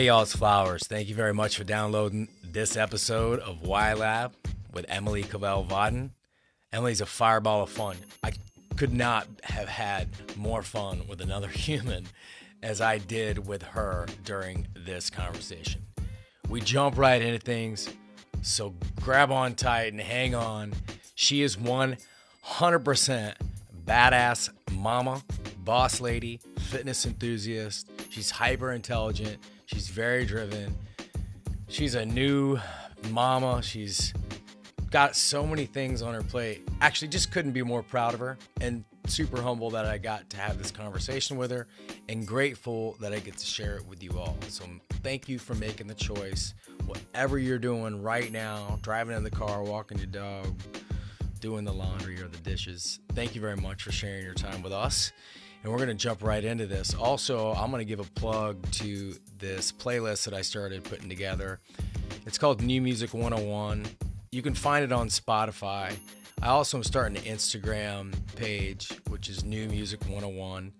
Hey y'all, it's Flowers. Thank you very much for downloading this episode of Wild Lab with Emily Covell-Vauden. Emily's a fireball of fun. I could not have had more fun with another human as I did with her during this conversation. We jump right into things, so grab on tight and hang on. She is 100% badass mama, boss lady, fitness enthusiast. She's hyper intelligent. She's very driven. She's a new mama. She's got so many things on her plate. Actually, just couldn't be more proud of her, and super humble that I got to have this conversation with her, and grateful that I get to share it with you all. So thank you for making the choice. Whatever you're doing right now, driving in the car, walking your dog, doing the laundry or the dishes, thank you very much for sharing your time with us. And we're going to jump right into this. Also, I'm going to give a plug to this playlist that I started putting together. It's called New Music 101. You can find it on Spotify. I also am starting an Instagram page, which is New Music 101.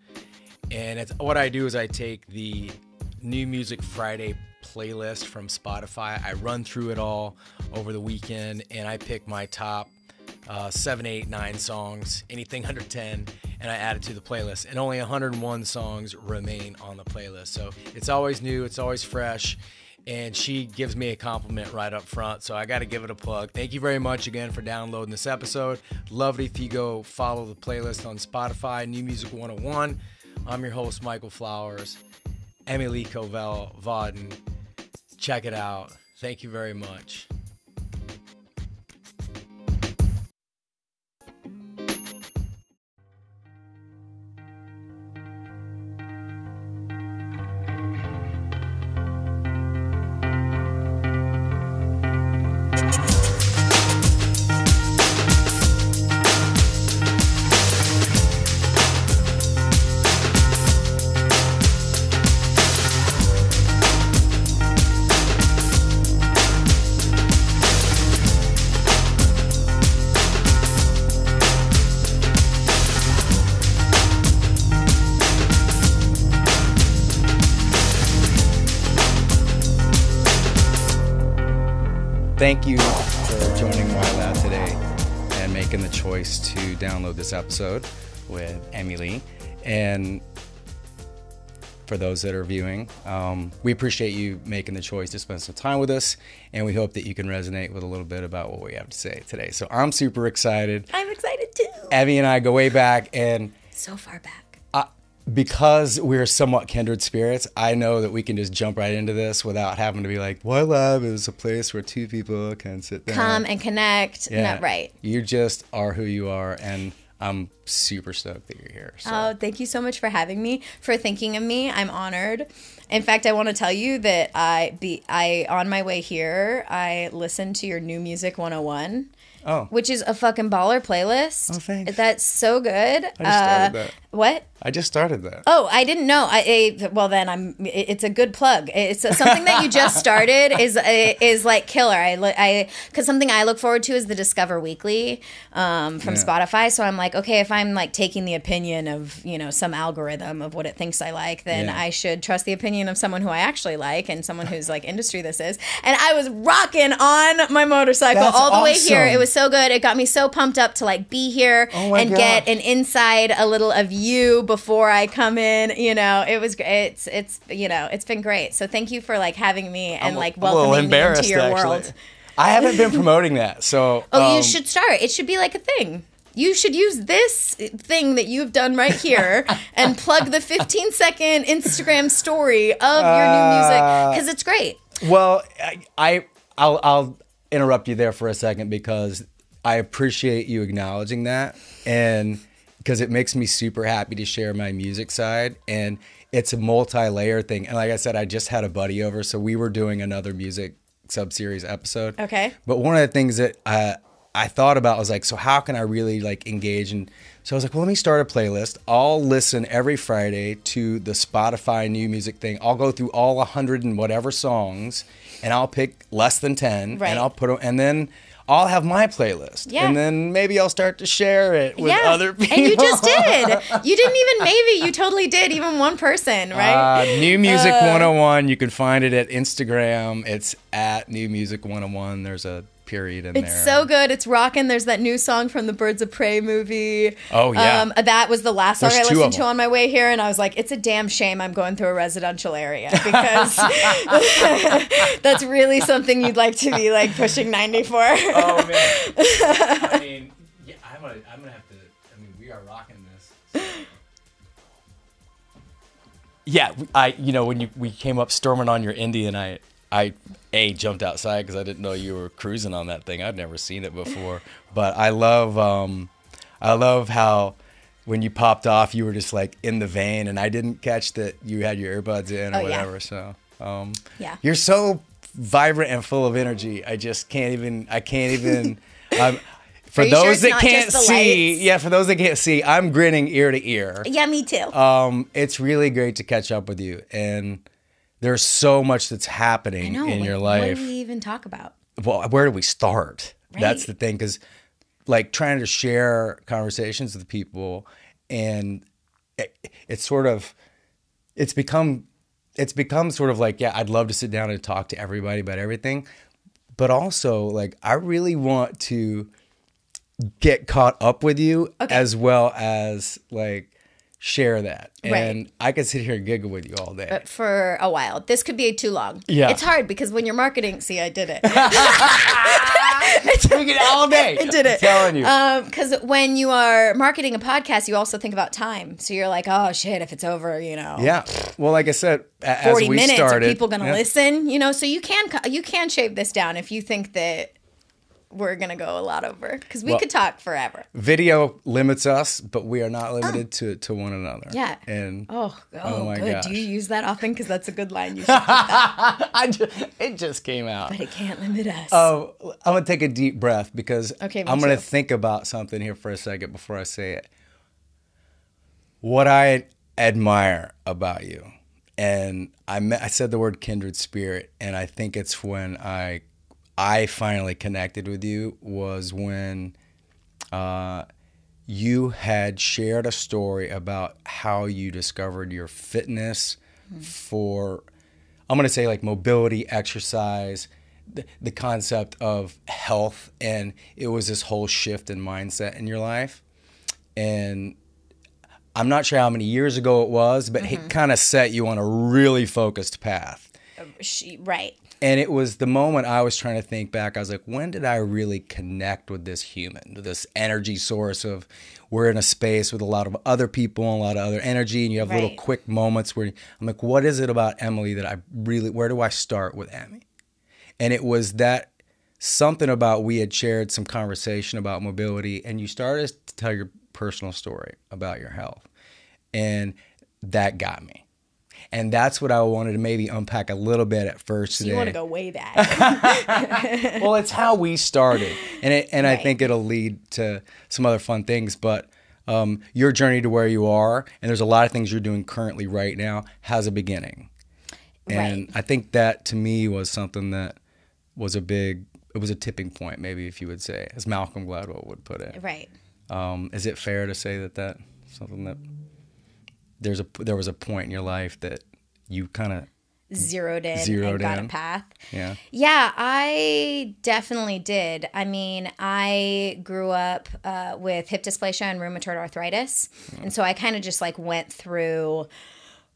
And it's, what I do is I take the New Music Friday playlist from Spotify. I run through it all over the weekend, and I pick my top 7, 8, 9 songs, anything under 10, and I add it to the playlist. And only 101 songs remain on the playlist. So it's always new, it's always fresh, and she gives me a compliment right up front, so I got to give it a plug. Thank you very much again for downloading this episode. Love it if you go follow the playlist on Spotify, New Music 101. I'm your host, Michael Flowers, Emily Covell-Vauden. Check it out. Thank you very much. Thank you for joining Wild Lab today and making the choice to download this episode with Emily. And for those that are viewing, we appreciate you making the choice to spend some time with us, and we hope that you can resonate with a little bit about what we have to say today. So I'm super excited. I'm excited too. Emmy and I go way back, and so far back. Because we're somewhat kindred spirits, I know that we can just jump right into this without having to be like, Wild Lab is a place where two people can sit down. Come and connect. Yeah. Not right. You just are who you are, and I'm super stoked that you're here. So. Oh, thank you so much for having me, for thinking of me. I'm honored. In fact, I want to tell you that I on my way here, I listened to your New Music 101. Oh. Which is a fucking baller playlist. Oh, thanks. That's so good. I just started that. What? I just started that. Oh, I didn't know. It's a good plug. It's something that you just started is like killer. Because something I look forward to is the Discover Weekly from Spotify. So I'm like, okay, if I'm like taking the opinion of, you know, some algorithm of what it thinks I like, then I should trust the opinion of someone who I actually like and someone whose like industry this is. And I was rocking on my motorcycle all the way here. It was so good. It got me so pumped up to like be here and get an inside a little of you before I come in. You know, it was it's been great. So thank you for like having me and like welcoming me into your world. I haven't been promoting that. So you should start. It should be like a thing. You should use this thing that you've done right here and plug the 15-second Instagram story of your new music, because it's great. Well, I'll interrupt you there for a second, because I appreciate you acknowledging that, and because it makes me super happy to share my music side, and it's a multi-layer thing. And like I said, I just had a buddy over, so we were doing another music sub-series episode. Okay. But one of the things that I thought about was like, so how can I really like engage? And so I was like, well, let me start a playlist. I'll listen every Friday to the Spotify new music thing. I'll go through all 100 and whatever songs, and I'll pick less than 10, and I'll put them, and then I'll have my playlist, and then maybe I'll start to share it with other people. And you just did. You didn't even maybe. You totally did, even one person, right? New Music 101. You can find it at Instagram. It's at New Music 101. There's a period in there. It's so good. It's rocking. There's that new song from the Birds of Prey movie. Oh, yeah. That was the last song I listened to on my way here, and I was like, it's a damn shame I'm going through a residential area, because that's really something you'd like to be like pushing 90 for. Oh, man. I mean, yeah, I'm gonna have to, I mean, we are rocking this. So. Yeah, you know, when we came up storming on your indie, and I jumped outside because I didn't know you were cruising on that thing. I'd never seen it before. But I love how when you popped off, you were just like in the vein, and I didn't catch that you had your earbuds in or whatever. Yeah. So you're so vibrant and full of energy. I just can't even. I can't even. For those that can't see, for those that can't see, I'm grinning ear to ear. Yeah, me too. It's really great to catch up with you. And there's so much that's happening in your life. What do we even talk about? Well, where do we start? Right. That's the thing, because like trying to share conversations with people, and it's sort of, it's become sort of like, yeah, I'd love to sit down and talk to everybody about everything, but also like I really want to get caught up with you as well as like share that. And I could sit here and giggle with you all day. But for a while. This could be too long. Yeah. It's hard because when you're marketing, see, I did it. It all day. It did it. I'm telling you. Because when you are marketing a podcast, you also think about time. So you're like, oh, shit, if it's over, you know. Yeah. Well, like I said, as 40 we minutes, started. Are people going to listen? You know, so you can shave this down if you think that we're going to go a lot over, because we could talk forever. Video limits us, but we are not limited to one another. Yeah. And oh my gosh. Do you use that often? Because that's a good line. You should put that. It just came out. But it can't limit us. Oh, I'm going to take a deep breath, because I'm going to think about something here for a second before I say it. What I admire about you, and I said the word kindred spirit, and I think it's when I finally connected with you was when you had shared a story about how you discovered your fitness for, I'm going to say, like mobility, exercise, the concept of health. And it was this whole shift in mindset in your life. And I'm not sure how many years ago it was, but it kind of set you on a really focused path. Right. And it was the moment I was trying to think back. I was like, when did I really connect with this human, this energy source of we're in a space with a lot of other people and a lot of other energy, and you have little quick moments where I'm like, what is it about Emily that I really, where do I start with Emmy? And it was that something about we had shared some conversation about mobility, and you started to tell your personal story about your health. And that got me. And that's what I wanted to maybe unpack a little bit at first today. You want to go way back. Well, it's how we started. And I think it'll lead to some other fun things. But your journey to where you are, and there's a lot of things you're doing currently right now, has a beginning. And I think that, to me, was something that was a big, it was a tipping point, maybe, if you would say, as Malcolm Gladwell would put it. Right. Is it fair to say that that's something that... There was a point in your life that you kind of zeroed in and got a path. Yeah. Yeah, I definitely did. I mean, I grew up with hip dysplasia and rheumatoid arthritis. Mm. And so I kind of just like went through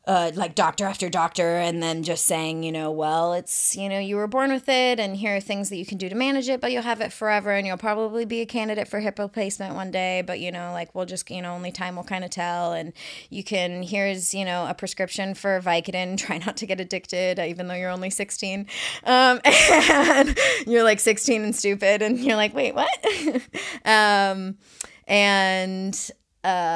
like doctor after doctor, and then just saying, you know, well, it's, you know, you were born with it, and here are things that you can do to manage it, but you'll have it forever, and you'll probably be a candidate for hip replacement one day, but, you know, like, we'll just, you know, only time will kind of tell, and you can, here's, you know, a prescription for Vicodin, try not to get addicted, even though you're only 16, and you're like 16 and stupid, and you're like, wait, what?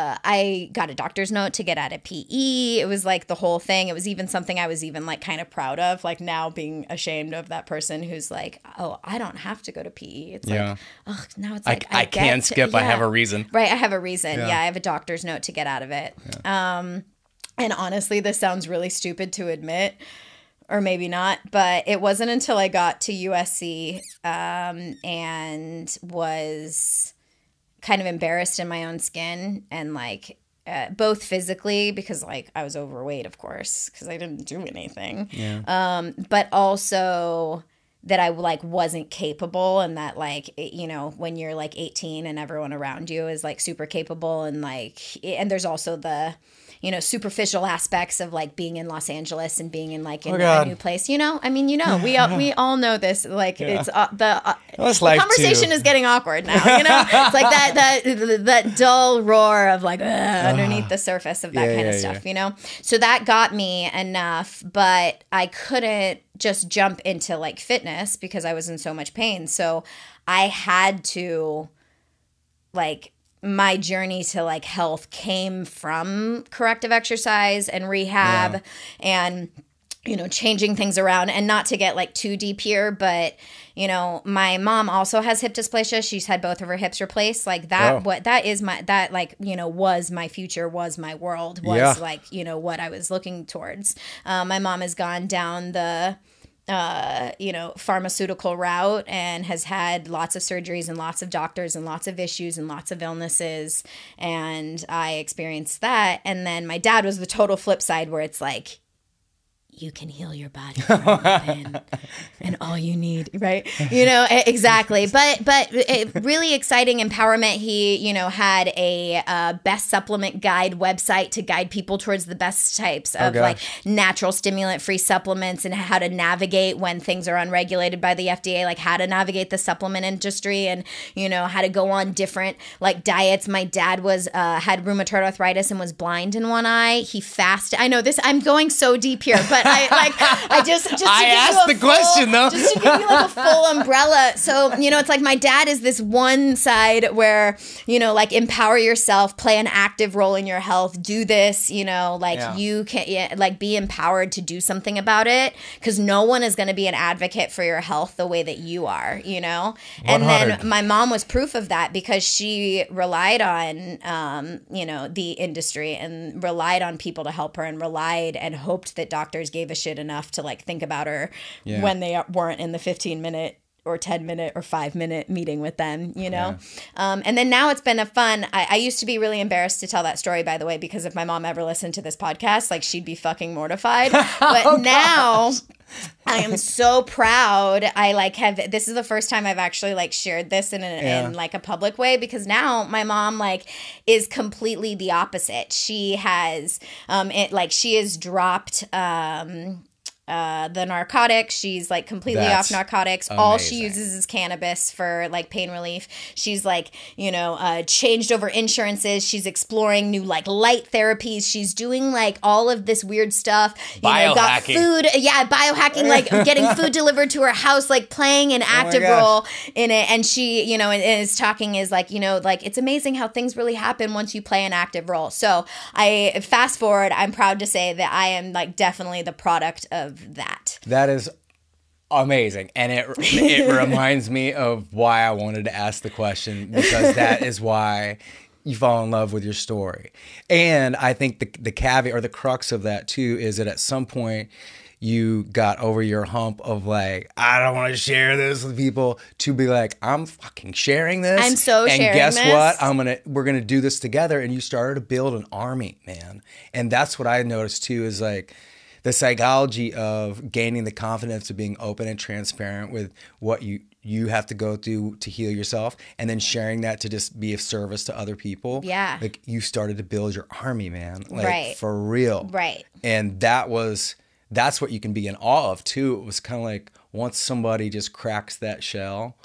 I got a doctor's note to get out of PE. It was like the whole thing. It was even something I was even like kind of proud of, like now being ashamed of that person who's like, oh, I don't have to go to PE. It's like, oh, now it's like I can skip. I have a reason. Right. I have a reason. Yeah. I have a doctor's note to get out of it. Yeah. And honestly, this sounds really stupid to admit, or maybe not, but it wasn't until I got to USC and was kind of embarrassed in my own skin and like both physically because like I was overweight, of course, because I didn't do anything, but also that I like wasn't capable and that like, it, you know, when you're like 18 and everyone around you is like super capable and like, and there's also the, you know, superficial aspects of like being in Los Angeles and being in like in a new place, you know, I mean, you know, we all know this, like it's the conversation is getting awkward now, you know, it's like that dull roar of like underneath the surface of that kind of stuff, you know? So that got me enough, but I couldn't just jump into like fitness because I was in so much pain. So I had to like, my journey to like health came from corrective exercise and rehab and, you know, changing things around. And not to get like too deep here, but you know, my mom also has hip dysplasia. She's had both of her hips replaced. Like that, was my future, was my world, was like, you know, what I was looking towards. My mom has gone down the, pharmaceutical route and has had lots of surgeries and lots of doctors and lots of issues and lots of illnesses. And I experienced that. And then my dad was the total flip side where it's like, you can heal your body from within and all you need, right? You know, exactly. But really exciting empowerment. He, you know, had a best supplement guide website to guide people towards the best types of like natural stimulant-free supplements and how to navigate when things are unregulated by the FDA, like how to navigate the supplement industry and, you know, how to go on different like diets. My dad was had rheumatoid arthritis and was blind in one eye. He fasted. I know this, I'm going so deep here, but just to give you like a full umbrella. So, you know, it's like my dad is this one side where, you know, like empower yourself, play an active role in your health, do this, you know, like you can like be empowered to do something about it because no one is going to be an advocate for your health the way that you are, you know? And then my mom was proof of that because she relied on, you know, the industry and relied on people to help her and relied and hoped that doctors gave a shit enough to like think about her when they weren't in the 15-minute or 10-minute or 5-minute meeting with them, you know? And then now it's been a fun, I used to be really embarrassed to tell that story, by the way, because if my mom ever listened to this podcast, like she'd be fucking mortified. But now I am so proud. I like have, this is the first time I've actually like shared this in like a public way because now my mom like is completely the opposite. She has, she has dropped, the narcotics. She's like completely off narcotics. Amazing. All she uses is cannabis for like pain relief. She's like, you know, changed over insurances. She's exploring new like light therapies. She's doing like all of this weird stuff. You know, got food. Yeah, biohacking, like getting food delivered to her house, like playing an active role in it. And she, you know, and is talking is like, you know, like it's amazing how things really happen once you play an active role. So I fast forward, I'm proud to say that I am like definitely the product of that. That is amazing. And it reminds me of why I wanted to ask the question, because that is why you fall in love with your story. And I think the caveat or the crux of that too is that at some point you got over your hump of like, I don't want to share this with people, to be like, I'm fucking sharing this. I'm so sharing this. And guess what? We're gonna do this together. And you started to build an army, man. And that's what I noticed too, is like the psychology of gaining the confidence of being open and transparent with what you have to go through to heal yourself, and then sharing that to just be of service to other people. Yeah. Like you started to build your army, man. Like for real. Right. And that's what you can be in awe of too. It was kind of like once somebody just cracks that shell,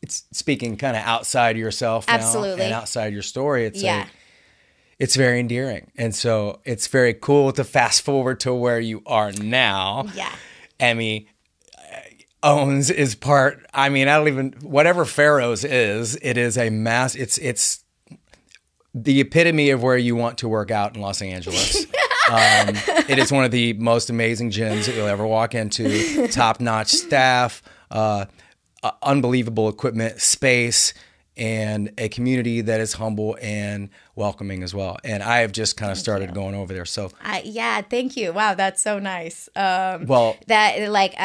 it's speaking kind of outside yourself now. Absolutely. And outside your story. It's like, it's very endearing. And so it's very cool to fast forward to where you are now. Yeah. Emmy owns is part, I mean, I don't even, whatever Feros is, it is a mass, it's the epitome of where you want to work out in Los Angeles. It is one of the most amazing gyms that you'll ever walk into. Top-notch staff, unbelievable equipment, space, and a community that is humble and welcoming as well. And I have just kind of started going over there. So yeah, thank you. Wow, that's so nice. Well, that like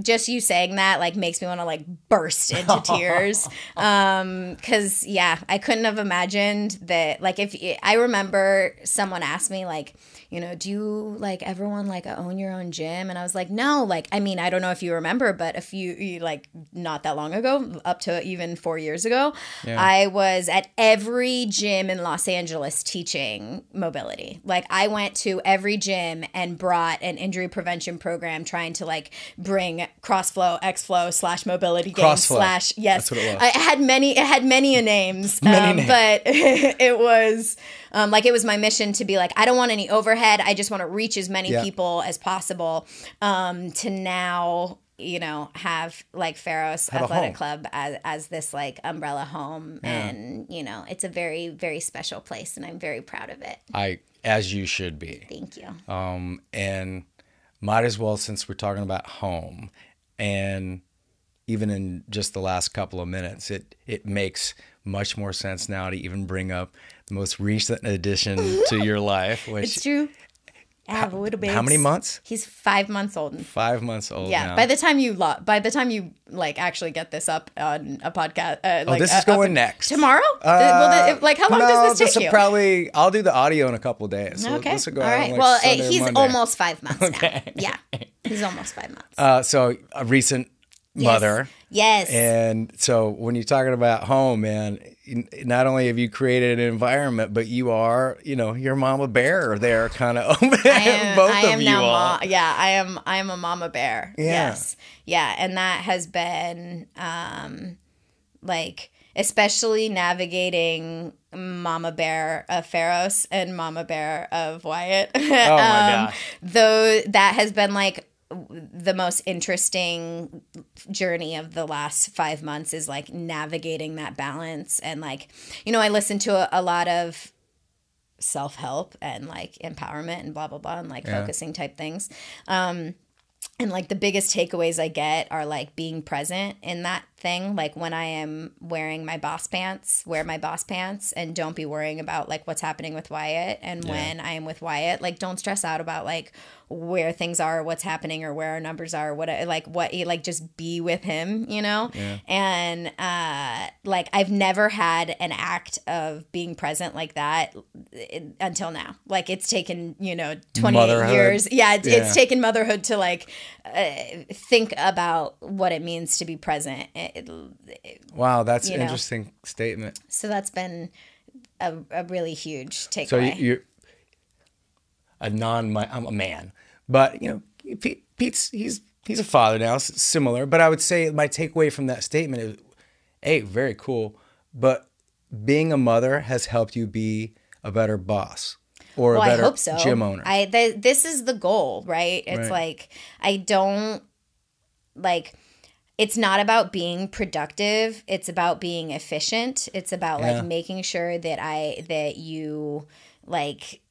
just you saying that like makes me want to like burst into tears. Because yeah, I couldn't have imagined that. Like if I remember someone asked me like, you know, do you like everyone like own your own gym? And I was like, no, like, I mean, I don't know if you remember, but a few like not that long ago, up to even 4 years ago, yeah, I was at every gym in Los Angeles teaching mobility. Like I went to every gym and brought an injury prevention program trying to like bring CrossFlow, XFlow / mobility game / yes. That's what it was. It had many names, names, but it was like, it was my mission to be like, I don't want any overhead. I just want to reach as many people as possible, to now, you know, have like Feros Athletic Club as this like umbrella home. Yeah. And, you know, it's a very, very special place and I'm very proud of it. As you should be. Thank you. And might as well, since we're talking about home, and even in just the last couple of minutes, it makes much more sense now to even bring up the most recent addition to your life. Which, it's true. I have a little baby. How many months? He's 5 months old. 5 months old. Yeah. Now. By the time you like actually get this up on a podcast, this is going next tomorrow. How long does this take you? Probably I'll do the audio in a couple of days. So okay. This will go out like Sunday, he's Monday. Almost 5 months okay. now. Yeah, he's almost 5 months. So a recent mother. Yes. And so when you're talking about home, man, not only have you created an environment, but you are, you know, your mama bear there kind of. I am a mama bear. Yeah. Yes. Yeah. And that has been like, especially navigating mama bear of Feros and mama bear of Wyatt. Oh, my gosh. Though that has been like the most interesting journey of the last 5 months is like navigating that balance. And like, you know, I listen to a lot of self-help and like empowerment and blah, blah, blah, and like focusing type things. And like the biggest takeaways I get are like being present in that thing. Like when I am wearing my boss pants, wear my boss pants and don't be worrying about like what's happening with Wyatt. And when I am with Wyatt, like don't stress out about like where things are, what's happening or where our numbers are, what just be with him, you know? Yeah. And like I've never had an act of being present like that until now. Like it's taken, you know, 28 years. Yeah, it's taken motherhood to like think about what it means to be present. Wow, that's an interesting statement. So that's been a really huge takeaway. So you're I'm a man, but you know, Pete's he's a father now, similar. But I would say my takeaway from that statement is, hey, very cool. But being a mother has helped you be a better boss or a better gym owner. This is the goal, right? It's like I don't like. It's not about being productive. It's about being efficient. It's about like making sure that you like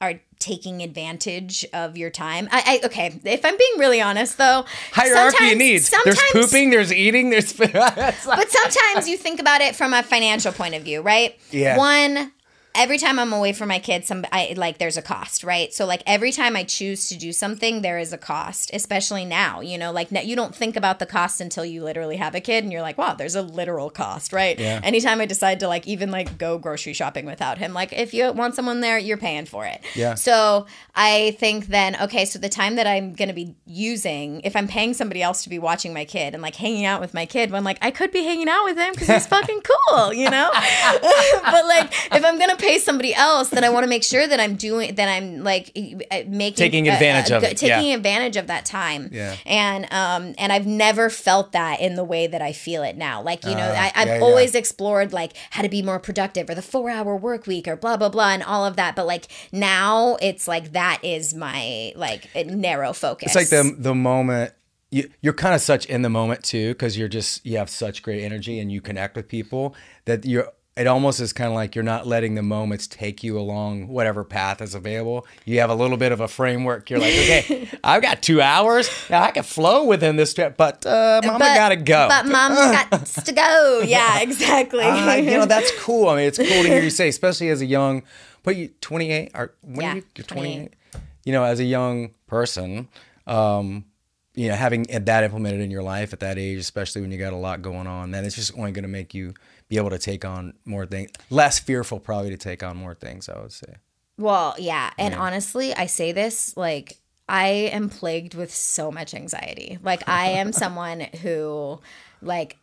are taking advantage of your time. Okay, if I'm being really honest though, hierarchy of needs. There's pooping, there's eating, there's food. But sometimes you think about it from a financial point of view, right? Yeah. Every time I'm away from my kids, there's a cost, right? So like every time I choose to do something, there is a cost, especially now, you know, like you don't think about the cost until you literally have a kid and you're like, wow, there's a literal cost, right? Yeah. Anytime I decide to like even like go grocery shopping without him, like if you want someone there, you're paying for it. Yeah. So I think then, okay, so the time that I'm going to be using, if I'm paying somebody else to be watching my kid and like hanging out with my kid when like I could be hanging out with him because he's fucking cool, you know? But like if I'm going to pay somebody else, then I want to make sure that I'm doing that. I'm like taking advantage of it. Taking advantage of that time. Yeah. And I've never felt that in the way that I feel it now. Like, you know, I've always explored like how to be more productive or the 4-hour work week or blah, blah, blah, and all of that. But like now it's like, that is my like narrow focus. It's like the moment you're kind of such in the moment too, because you have such great energy and you connect with people that you're it almost is kind of like you're not letting the moments take you along whatever path is available. You have a little bit of a framework. You're like, okay, I've got 2 hours. Now I can flow within this trip, but mama got to go. But mama got to go. Yeah, exactly. You know, that's cool. I mean, it's cool to hear you say, especially as a young, but you 28, or when yeah, you're 28, you know, as a young person, you know, having that implemented in your life at that age, especially when you got a lot going on, then it's just only going to make you be able to take on more things, less fearful probably to take on more things, I would say. Well, yeah. And honestly, I say this, like, I am plagued with so much anxiety. Like, I am someone who, like,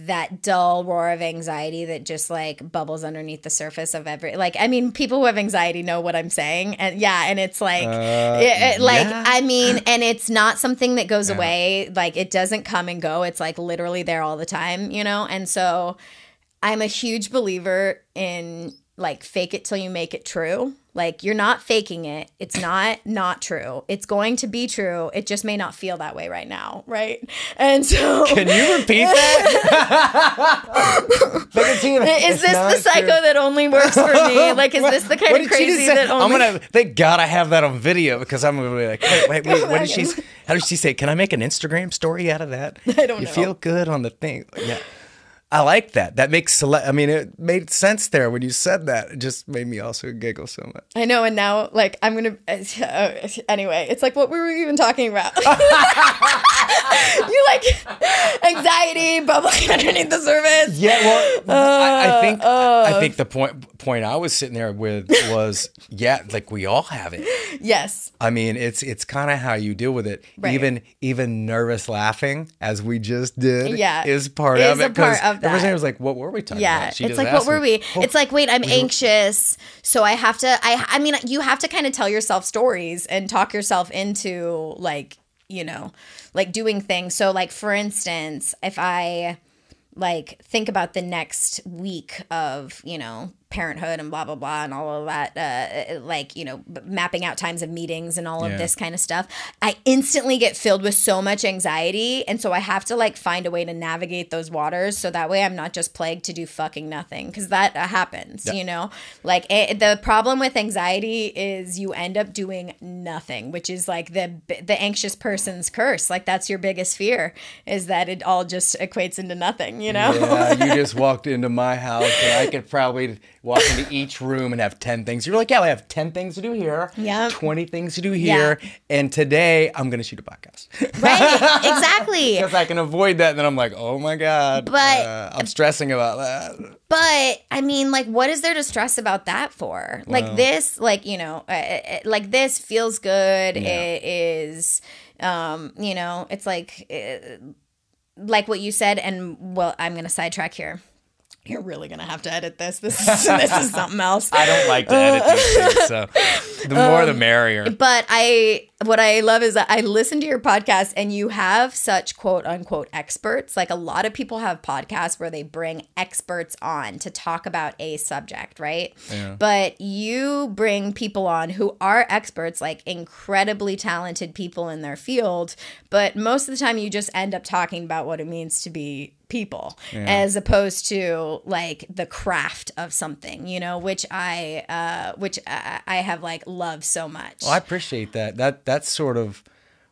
that dull roar of anxiety that just, like, bubbles underneath the surface of every, like, I mean, people who have anxiety know what I'm saying. And yeah, and it's like, I mean, and it's not something that goes away. Like, it doesn't come and go. It's like literally there all the time, you know? And so I'm a huge believer in, like, fake it till you make it true. Like, you're not faking it. It's not true. It's going to be true. It just may not feel that way right now, right? And so... Can you repeat that? Is this the psycho that only works for me? Like, is this the kind of crazy that only... Thank God I have that on video, because I'm going to be like, wait, what did she... How did she say, can I make an Instagram story out of that? I don't know. You feel good on the thing. Yeah. I like that. That makes, I mean, it made sense there when you said that. It just made me also giggle so much. I know. And now, like, I'm going to, anyway, it's like, what were we even talking about? You like anxiety bubbling underneath the surface. Yeah. Well, I think the point I was sitting there with was, yeah, like, we all have it. Yes. I mean, it's kind of how you deal with it. Right. Even nervous laughing, as we just did, is part of it. The person was like, what were we talking about? She it's like, what were we? It's like, wait, I'm anxious. So I have to, I mean, you have to kind of tell yourself stories and talk yourself into, like, you know, like, doing things. So, like, for instance, if I, like, think about the next week of, you know, parenthood and blah, blah, blah, and all of that, like, you know, mapping out times of meetings and all of this kind of stuff, I instantly get filled with so much anxiety. And so I have to, like, find a way to navigate those waters so that way I'm not just plagued to do fucking nothing, because that happens, you know? Like, the problem with anxiety is you end up doing nothing, which is, like, the anxious person's curse. Like, that's your biggest fear, is that it all just equates into nothing, you know? Yeah, you just walked into my house and I could probably... walk into each room and have 10 things. You're like, yeah, I have 10 things to do here, 20 things to do here, and today I'm going to shoot a podcast. Right, exactly. Because I can avoid that, and then I'm like, oh my God, but I'm stressing about that. But, I mean, like, what is there to stress about that for? Well, like, this, like, you know, like, this feels good. It is, you know, it's like what you said, and, well, I'm going to sidetrack here. You're really going to have to edit this. This is something else. I don't like to edit these things, so the more the merrier. But what I love is that I listen to your podcast and you have such quote-unquote experts. Like, a lot of people have podcasts where they bring experts on to talk about a subject, right? Yeah. But you bring people on who are experts, like incredibly talented people in their field, but most of the time you just end up talking about what it means to be people as opposed to, like, the craft of something, you know, which I have, like, loved so much. Well, I appreciate that. That's sort of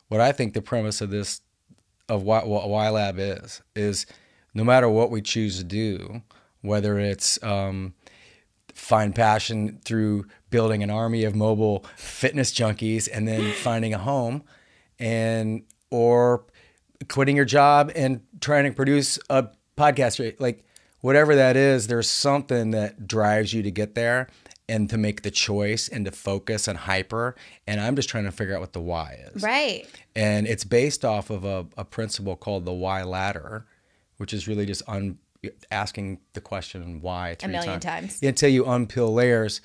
what I think the premise of this, of what Wild Lab is no matter what we choose to do, whether it's find passion through building an army of mobile fitness junkies and then finding a home, and or quitting your job and trying to produce a podcast, like, whatever that is, there's something that drives you to get there and to make the choice and to focus and hyper. And I'm just trying to figure out what the why is. Right. And it's based off of a principle called the why ladder, which is really just asking the question why 3 times. Until you unpeel layers.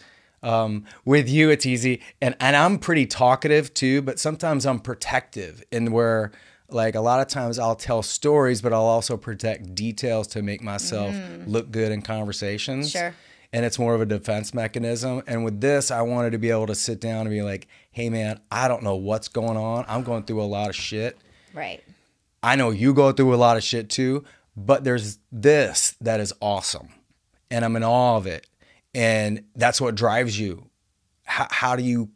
With you, it's easy. And I'm pretty talkative too, but sometimes I'm protective in where... Like, a lot of times I'll tell stories, but I'll also protect details to make myself look good in conversations. Sure. And it's more of a defense mechanism. And with this, I wanted to be able to sit down and be like, hey, man, I don't know what's going on. I'm going through a lot of shit. Right. I know you go through a lot of shit too, but there's this that is awesome. and I'm in awe of it. And that's what drives you. How do you,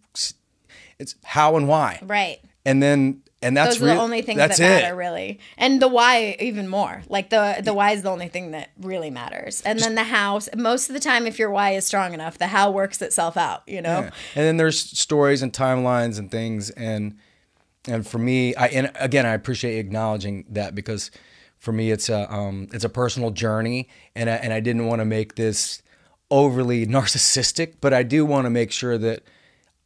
it's how and why. Right. And then, and that's those are the only things that matter, really. And the why even more. Like the why is the only thing that really matters. And then the how, most of the time, if your why is strong enough, the how works itself out, you know? Yeah. And then there's stories and timelines and things. And for me, I appreciate acknowledging that, because for me, it's a personal journey, and I didn't want to make this overly narcissistic, but I do want to make sure that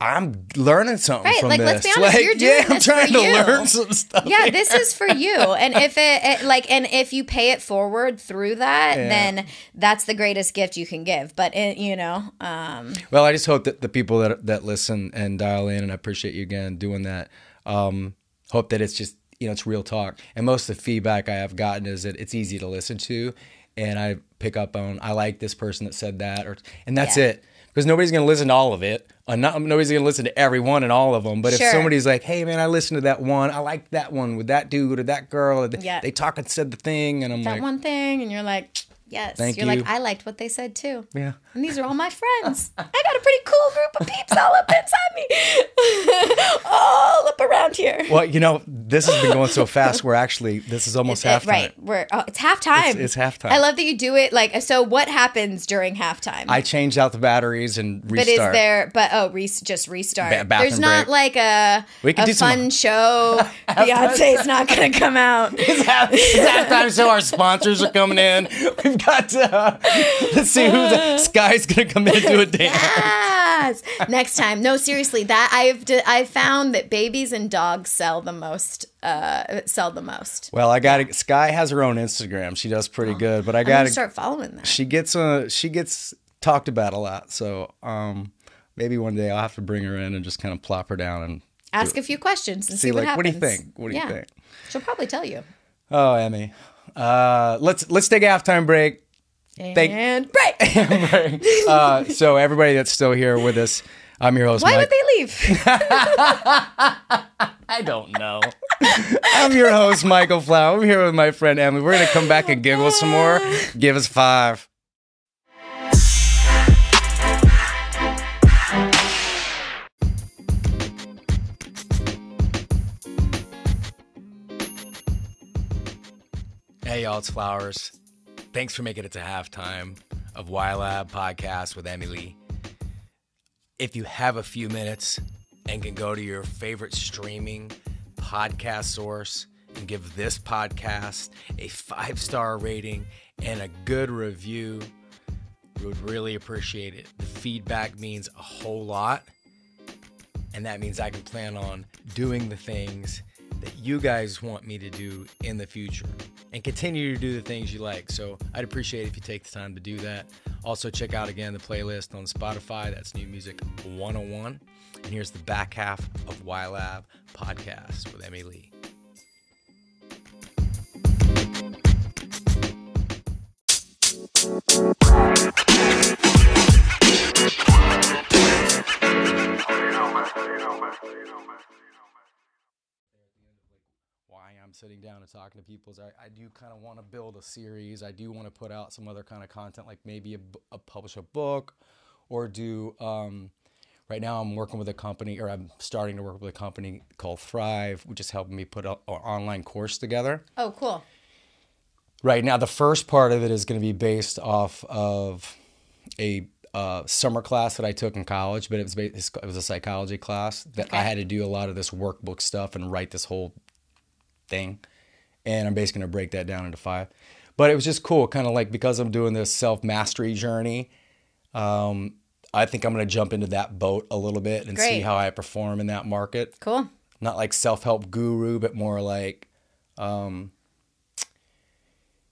I'm learning something from this. Let's be honest, you're doing this for you. I'm trying to learn some stuff. Yeah, this is for you. And if if you pay it forward through that, then that's the greatest gift you can give. But well, I just hope that the people that listen and dial in, and I appreciate you again doing that. Hope that it's just, it's real talk. And most of the feedback I have gotten is that it's easy to listen to, and I pick up on, I like this person that said that, and that's it. Because nobody's going to listen to all of it. Nobody's going to listen to everyone and all of them. But if somebody's like, hey, man, I listened to that one. I liked that one with that dude or that girl. They talked and said the thing. And I'm like, that one thing. And you're like, yes. Thank you. Like, I liked what they said too. Yeah. And these are all my friends. I got a pretty cool group of peeps all up inside me. All up around here. Well, this has been going so fast. This is almost halftime. Right. It's halftime. It's halftime. I love that you do it. So what happens during halftime? I changed out the batteries and restart. But just restart. There's not break. Fun show. Beyonce's not going to come out. It's halftime, so our sponsors are coming in. We've got to, let's see who's Sky's going to come in and do a dance. Yes. Next time. No, seriously, I've found that babies and dogs sell the most. Well, I got it. Sky has her own Instagram. She does pretty good, but I'm gonna start following that. She gets talked about a lot. So, maybe one day I'll have to bring her in and just kind of plop her down and ask a few questions and see what happens. What do you think? What do you think? She'll probably tell you. Oh, Emmy. Let's take a halftime break. And break. So everybody that's still here with us, I'm your host, Mike. Why would they leave? I don't know. I'm your host, Michael Flower. I'm here with my friend, Emily. We're going to come back and giggle some more. Give us five. Hey, y'all, it's Flowers. Thanks for making it to halftime of Wild Lab Podcast with Emily. If you have a few minutes and can go to your favorite streaming podcast source and give this podcast a 5-star rating and a good review, we would really appreciate it. The feedback means a whole lot, and that means I can plan on doing the things that you guys want me to do in the future and continue to do the things you like. So I'd appreciate it if you take the time to do that. Also, check out again the playlist on Spotify. That's New Music 101. And here's the back half of Wild Lab Podcast with Emily Lee. I'm sitting down and talking to people. I do kind of want to build a series. I do want to put out some other kind of content, like maybe publish a book, or do. Right now, I'm starting to work with a company called Thrive, which is helping me put an online course together. Oh, cool! Right now, the first part of it is going to be based off of a summer class that I took in college, but it was a psychology class that I had to do a lot of this workbook stuff and write this whole thing, and I'm basically going to break that down into 5. But it was just cool, kind of like, because I'm doing this self-mastery journey, I think I'm going to jump into that boat a little bit and see how I perform in that market. Cool. Not like self-help guru, but more like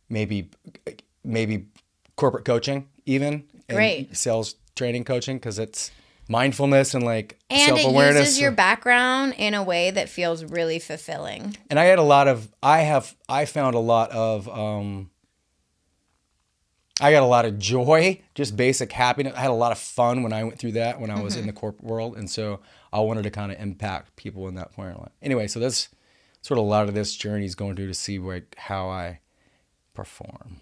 maybe corporate coaching even. Great. Sales training coaching, because it's mindfulness and like self-awareness. And it uses your background in a way that feels really fulfilling. And I got a lot of joy, just basic happiness. I had a lot of fun when I went through that, when I was in the corporate world. And so I wanted to kind of impact people in that point. Anyway, so that's sort of a lot of this journey is going to see how I perform.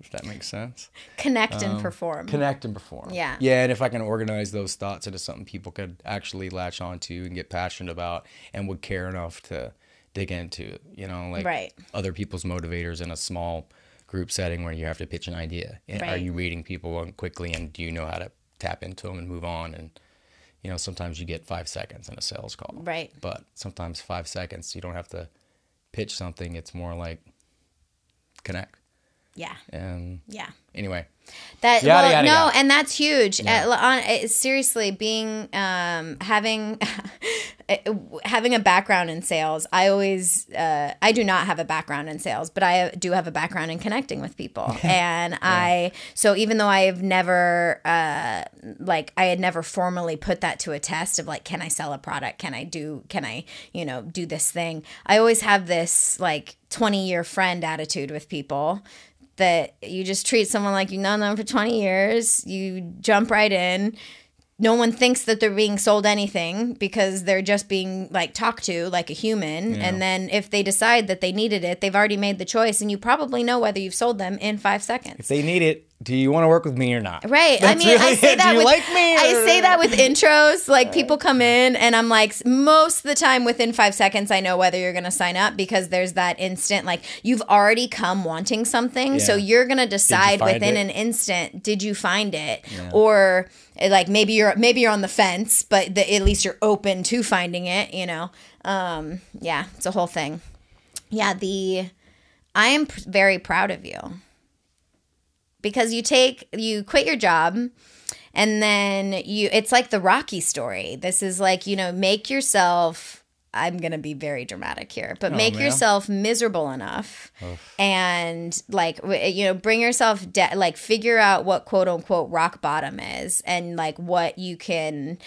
if that makes sense. Connect and perform. Connect and perform. Yeah. Yeah, and if I can organize those thoughts into something people could actually latch onto and get passionate about and would care enough to dig into, you know, like right. other people's motivators in a small group setting where you have to pitch an idea. Right. Are you reading people quickly, and do you know how to tap into them and move on? And, you know, sometimes you get 5 seconds in a sales call. Right. But sometimes 5 seconds, you don't have to pitch something. It's more like connect. Yeah. Yeah. Anyway. That yada, well, yada, no, yada. And that's huge. Yeah. Seriously, being having a background in sales. I always I do not have a background in sales, but I do have a background in connecting with people. And yeah. So even though I have never I had never formally put that to a test of like, can I sell a product? Can I do this thing? I always have this like 20-year friend attitude with people. That you just treat someone like you've known them for 20 years, you jump right in. No one thinks that they're being sold anything because they're just being like talked to like a human. Yeah. And then if they decide that they needed it, they've already made the choice, and you probably know whether you've sold them in 5 seconds. If they need it, do you want to work with me or not? Right. That's I say that with intros. Like people come in and I'm like, most of the time within 5 seconds, I know whether you're going to sign up, because there's that instant, like you've already come wanting something. Yeah. So you're going to decide within an instant, did you find it? Yeah. Or like maybe you're on the fence, but at least you're open to finding it, you know? Yeah, it's a whole thing. Yeah, I am very proud of you, because you quit your job, and then it's like the Rocky story. This is like, you know, make yourself, I'm going to be very dramatic here, but make yourself miserable enough and like, you know, bring yourself figure out what quote unquote rock bottom is, and like what you can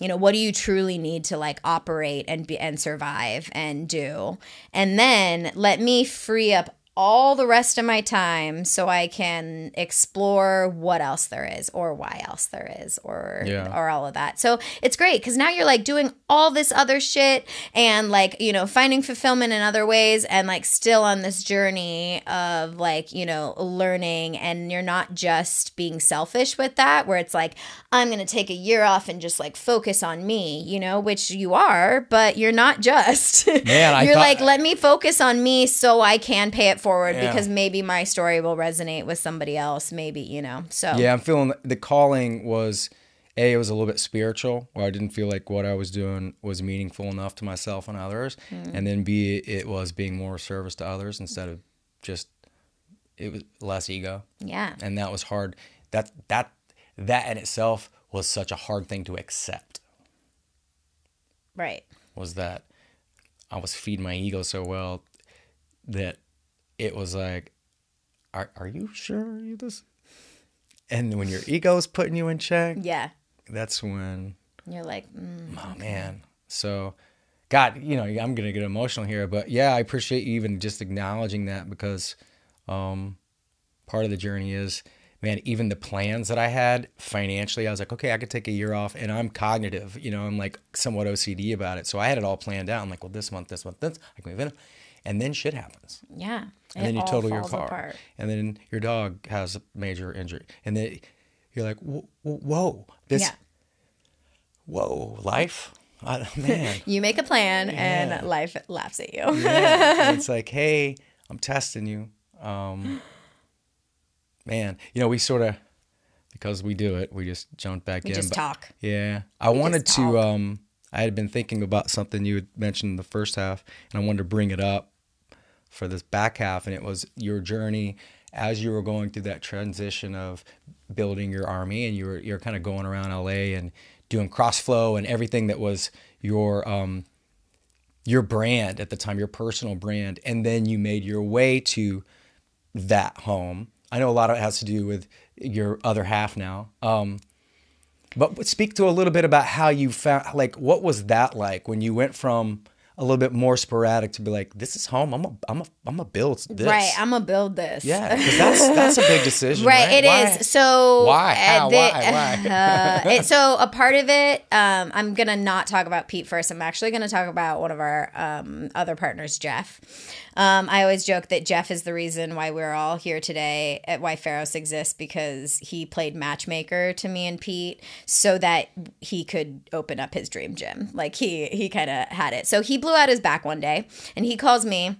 you know, what do you truly need to like operate and survive and do? And then let me free up all the rest of my time so I can explore what else there is, or why else there is, or all of that. So it's great, because now you're like doing all this other shit and like, you know, finding fulfillment in other ways, and like still on this journey of like, you know, learning, and you're not just being selfish with that, where it's like, I'm going to take a year off and just like focus on me, you know, which you are, but you're not just. Man, you're like, let me focus on me so I can pay it forward, because maybe my story will resonate with somebody else, maybe, you know. So yeah, I'm feeling the calling was it was a little bit spiritual, where I didn't feel like what I was doing was meaningful enough to myself and others, and then B, it was being more service to others instead of just, it was less ego. Yeah, and that was hard. That in itself was such a hard thing to accept. Right, was that I was feeding my ego so well that it was like, are you sure you this? And when your ego's putting you in check, yeah, that's when you're like, oh man. So, God, you know, I'm gonna get emotional here, but yeah, I appreciate you even just acknowledging that, because part of the journey is, man, even the plans that I had financially, I was like, okay, I could take a year off, and I'm cognitive, you know, I'm like somewhat OCD about it, so I had it all planned out. I'm like, well, this month, I can move in. And then shit happens. Yeah. And then you total your car. Apart. And then your dog has a major injury. And then you're like, whoa. Life? Man. You make a plan and life laughs at you. Yeah. It's like, hey, I'm testing you. Man, you know, we sort of, because we do it, we just jump back in. Just talk. Yeah. I had been thinking about something you had mentioned in the first half, and I wanted to bring it up for this back half, and it was your journey as you were going through that transition of building your army, and you're kind of going around LA and doing CrossFlow and everything that was your brand at the time, your personal brand, and then you made your way to that home. I know a lot of it has to do with your other half now. But speak to a little bit about how you found, like, what was that like when you went from a little bit more sporadic to be like, this is home. I'm a build this. Right. I'm a build this. Yeah. Because that's a big decision. Right. It why? Is. So why? How? Why? So a part of it, I'm going to not talk about Pete first. I'm actually going to talk about one of our other partners, Jeff. I always joke that Jeff is the reason why we're all here today, why Feros exists, because he played matchmaker to me and Pete so that he could open up his dream gym. Like he kind of had it. So he blew out his back one day and he calls me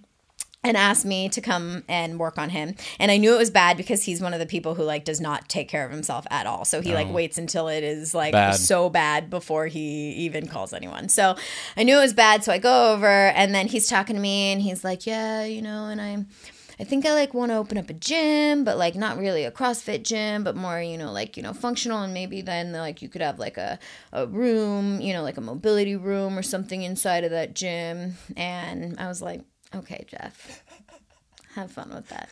and asked me to come and work on him. And I knew it was bad because he's one of the people who like does not take care of himself at all. So he like waits until it is like so bad before he even calls anyone. So I knew it was bad. So I go over and then he's talking to me and he's like, yeah, you know, and I think I like want to open up a gym, but like not really a CrossFit gym, but more, you know, like, you know, functional. And maybe then like you could have like a room, you know, like a mobility room or something inside of that gym. And I was like, okay, Jeff, have fun with that.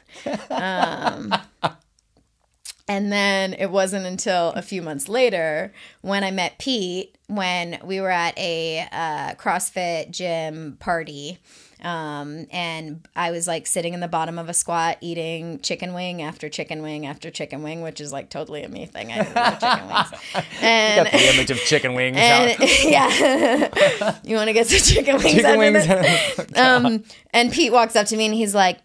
And then it wasn't until a few months later when I met Pete, when we were at a CrossFit gym party. And I was like sitting in the bottom of a squat eating chicken wing after chicken wing after chicken wing, which is like totally a me thing. I didn't love chicken wings. And, you got the image of chicken wings. And, yeah. You want to get some chicken wings? Chicken wings. And Pete walks up to me and he's like,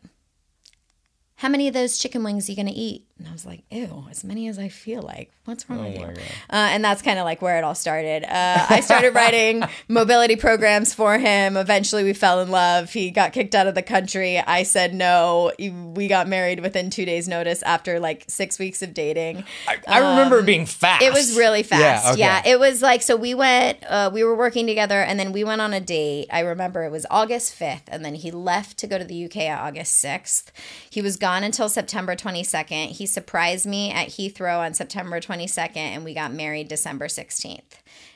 how many of those chicken wings are you going to eat? And I was like, ew, as many as I feel like. What's wrong with you? And that's kind of like where it all started. I started writing mobility programs for him. Eventually, we fell in love. He got kicked out of the country. I said no. We got married within 2 days' notice after like 6 weeks of dating. I remember it being fast. It was really fast. Yeah, okay. Yeah. It was like, so we went, we were working together, and then we went on a date. I remember it was August 5th, and then he left to go to the UK on August 6th. He was gone until September 22nd. He surprised me at Heathrow on September 22nd, and we got married December 16th.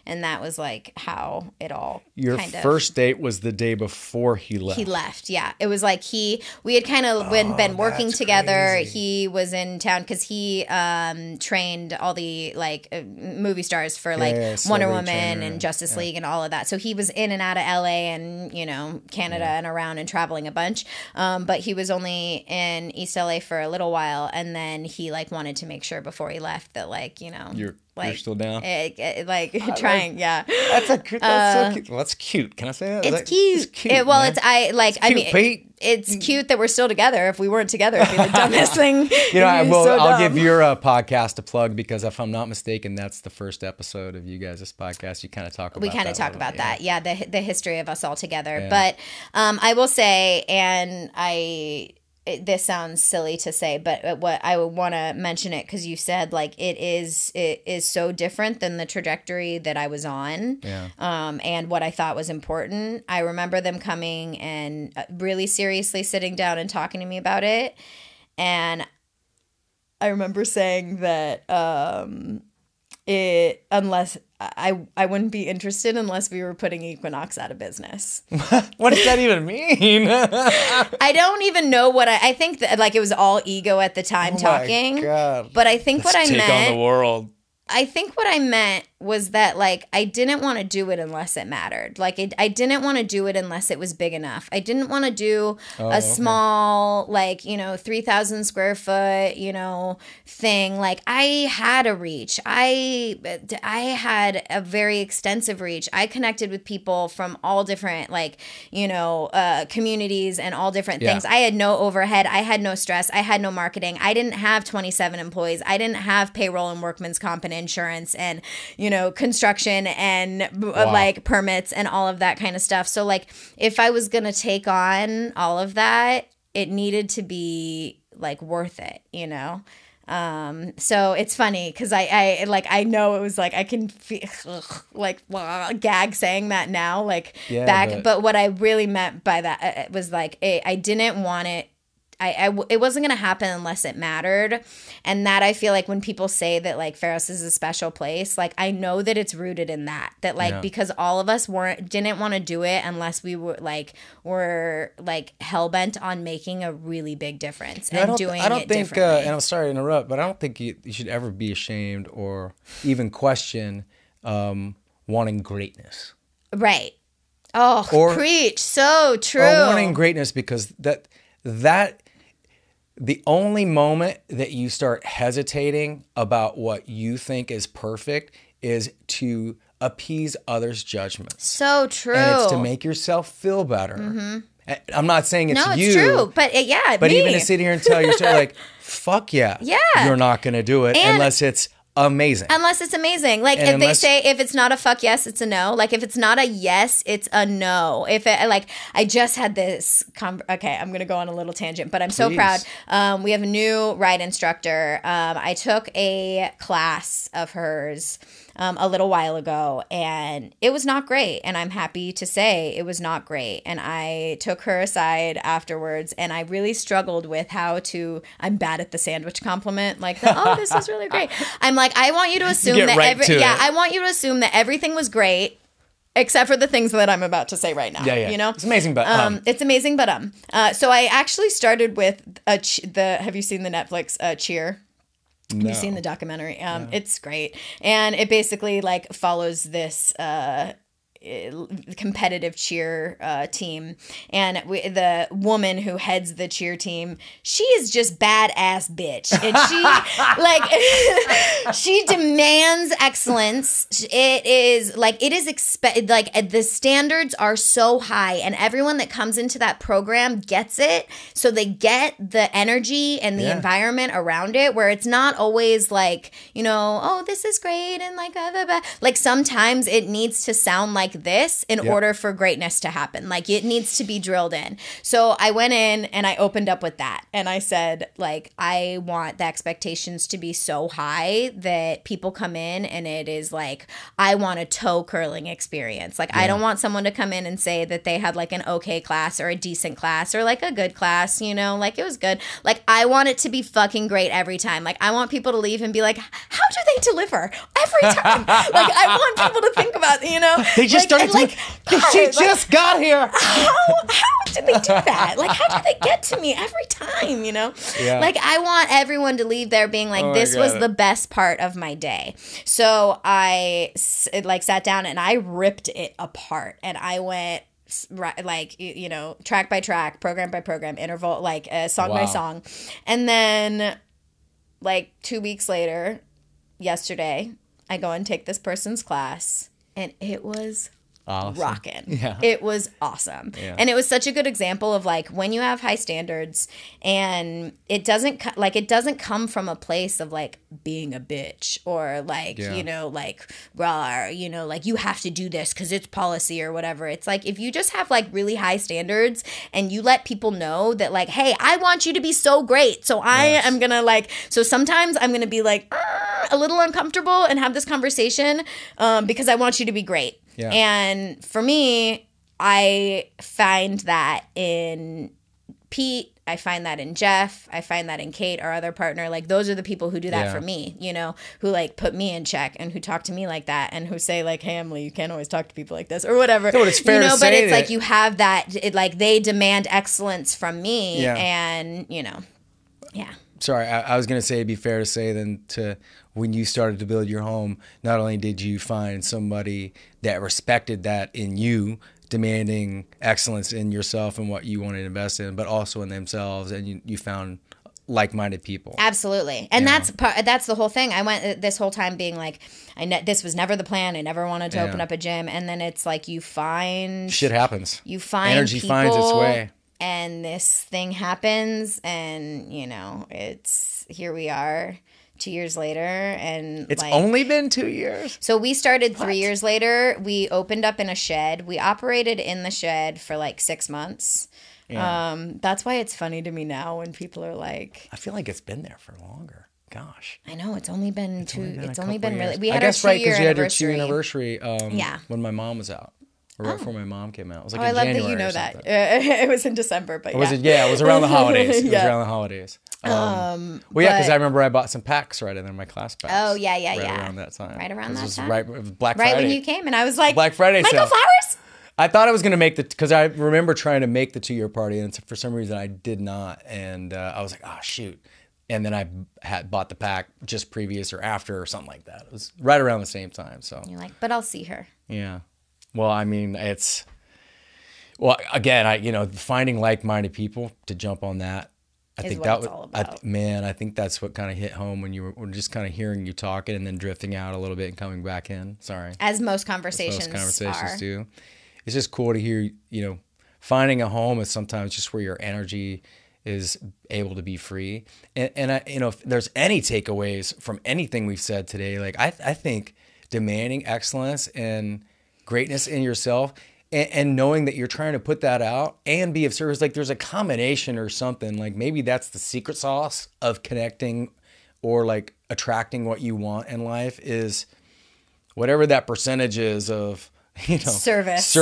And that was like how it all kind of. Your first date was the day before he left. He left, yeah. It was like we had kind of been working together. Crazy. He was in town because he trained all the like movie stars for like Wonder Woman and Justice League and all of that. So he was in and out of LA and, you know, Canada and around and traveling a bunch. But he was only in East LA for a little while. And then he like wanted to make sure before he left that like, you know. You're still down? Trying, yeah. That's so cute. Well, that's cute. Can I say that? It's cute. Pete. It's cute that we're still together. If we weren't together, it'd be the dumbest thing. You know, I'll give your podcast a plug because if I'm not mistaken, that's the first episode of you guys' podcast. You kind of talk about that. We kind of talk about that. Yeah, the history of us all together. Yeah. But I will say, and this sounds silly to say, but what I would want to mention it because you said like it is so different than the trajectory that I was on, and what I thought was important. I remember them coming and really seriously sitting down and talking to me about it, and I remember saying that I wouldn't be interested unless we were putting Equinox out of business. What does that even mean? I don't even know what I think that like it was all ego at the time talking. My God. But I think what I meant take on the world. I think what I meant was that like I didn't want to do it unless it mattered. Like I didn't want to do it unless it was big enough. I didn't want to do small like, you know, 3,000 square foot, you know, thing. Like I had a reach. I had a very extensive reach. I connected with people from all different like, you know, communities and all different things. I had no overhead. I had no stress. I had no marketing. I didn't have 27 employees. I didn't have payroll and workman's comp and insurance and, you know, construction and like permits and all of that kind of stuff. So like if I was going to take on all of that, it needed to be like worth it, you know? So it's funny because I know it was like I can feel gag saying that now but what I really meant by that was like I didn't want it. It wasn't going to happen unless it mattered. And that I feel like when people say that like Feros is a special place, like I know that it's rooted in that like because all of us didn't want to do it unless we were hell-bent on making a really big difference and I'm sorry to interrupt, but I don't think you should ever be ashamed or even question wanting greatness. Right. Oh, preach. So true. Or wanting greatness, because that the only moment that you start hesitating about what you think is perfect is to appease others' judgments. So true. And it's to make yourself feel better. Mm-hmm. I'm not saying it's you. No, it's true. But yeah, but me. Even to sit here and tell yourself, like, fuck yeah. Yeah. You're not going to do it unless it's amazing. Unless it's amazing. Like, and if they say, if it's not a fuck yes, it's a no. Like, if it's not a yes, it's a no. If it, like, I just had this, okay, I'm going to go on a little tangent, but I'm so proud. We have a new ride instructor. I took a class of hers a little while ago, and it was not great. And I'm happy to say it was not great. And I took her aside afterwards, and I really struggled with how to, I'm bad at the sandwich compliment. like, oh, this is really great. I'm like, I want you to assume that I want you to assume that everything was great except for the things that I'm about to say right now. Yeah, yeah. You know, it's amazing, but it's amazing, but So I actually started with have you seen the Netflix Cheer? No. Have you seen the documentary? No. It's great, and it basically like follows this competitive cheer team, and the woman who heads the cheer team, she is just badass bitch, and she like she demands excellence. It is like the standards are so high, and everyone that comes into that program gets it, so they get the energy and the environment around it, where it's not always like, you know, oh, this is great, and like blah, blah, blah. Like sometimes it needs to sound like this in order for greatness to happen. Like it needs to be drilled in. So I went in and I opened up with that, and I said, like, I want the expectations to be so high that people come in and it is like, I want a toe curling experience. Like I don't want someone to come in and say that they had like an okay class or a decent class or like a good class, you know, like it was good. Like I want it to be fucking great every time. Like I want people to leave and be like, how do they deliver every time? Like I want people to think about, you know, they just like, started like, God, she just got here. How did they do that? Like, how did they get to me every time, you know? Yeah. Like, I want everyone to leave there being like, this was the best part of my day. So I like sat down and I ripped it apart, and I went like, you know, track by track, program by program, interval, like song by song. And then like 2 weeks later, yesterday, I go and take this person's class. And it was awesome. Rockin'. Yeah. It was awesome. Yeah. And it was such a good example of like when you have high standards and it doesn't come from a place of like being a bitch or like, you know, like raw, you know, like you have to do this because it's policy or whatever. It's like if you just have like really high standards and you let people know that like, hey, I want you to be so great. So I am going to like, so sometimes I'm going to be like a little uncomfortable and have this conversation because I want you to be great. Yeah. And for me, I find that in Pete, I find that in Jeff, I find that in Kate, our other partner. Like those are the people who do that for me, you know, who like put me in check and who talk to me like that and who say like, hey, Emily, you can't always talk to people like this or whatever. So it's fair, you know, to say, but it's like you have that, it, like they demand excellence from me and, you know, Sorry, I was going to say it'd be fair to say then to when you started to build your home, not only did you find somebody that respected that in you, demanding excellence in yourself and what you wanted to invest in, but also in themselves, and you found like-minded people. Absolutely. And that's the whole thing. I went this whole time being like, this was never the plan. I never wanted to open up a gym. And then it's like you find... Shit happens. You find energy people, finds its way. And this thing happens, and, you know, it's here we are 2 years later. And it's like, only been 2 years. So we started 3 years later. We opened up in a shed. We operated in the shed for like 6 months. Yeah. That's why it's funny to me now when people are like, I feel like it's been there for longer. Gosh, I know it's only been really. We had our 2 year anniversary. You had your 2 year anniversary. When my mom was out. Or right before my mom came out. It was like in January. I love that you know that. It was in December, but was it? Yeah, it was around the holidays. It was around the holidays. Because I remember I bought some packs right in there, my class packs. Oh, yeah. Around that time. Right around that time. Right, Black Friday. Right when you came, and I was like, Black Friday sale. Michael Flowers? I thought I was going to make because I remember trying to make the 2 year party, and for some reason I did not. And I was like, oh, shoot. And then I had bought the pack just previous or after or something like that. It was right around the same time. So you're like, but I'll see her. Yeah. Well, I mean, it's Well, again, finding like-minded people to jump on that. I think that's what kind of hit home when you were just kind of hearing you talking and then drifting out a little bit and coming back in. Sorry. As most conversations do. It's just cool to hear, finding a home is sometimes just where your energy is able to be free. And if there's any takeaways from anything we've said today, I think demanding excellence and greatness in yourself and knowing that you're trying to put that out and be of service, there's a combination or something, maybe that's the secret sauce of connecting or attracting what you want in life is whatever that percentage is of, service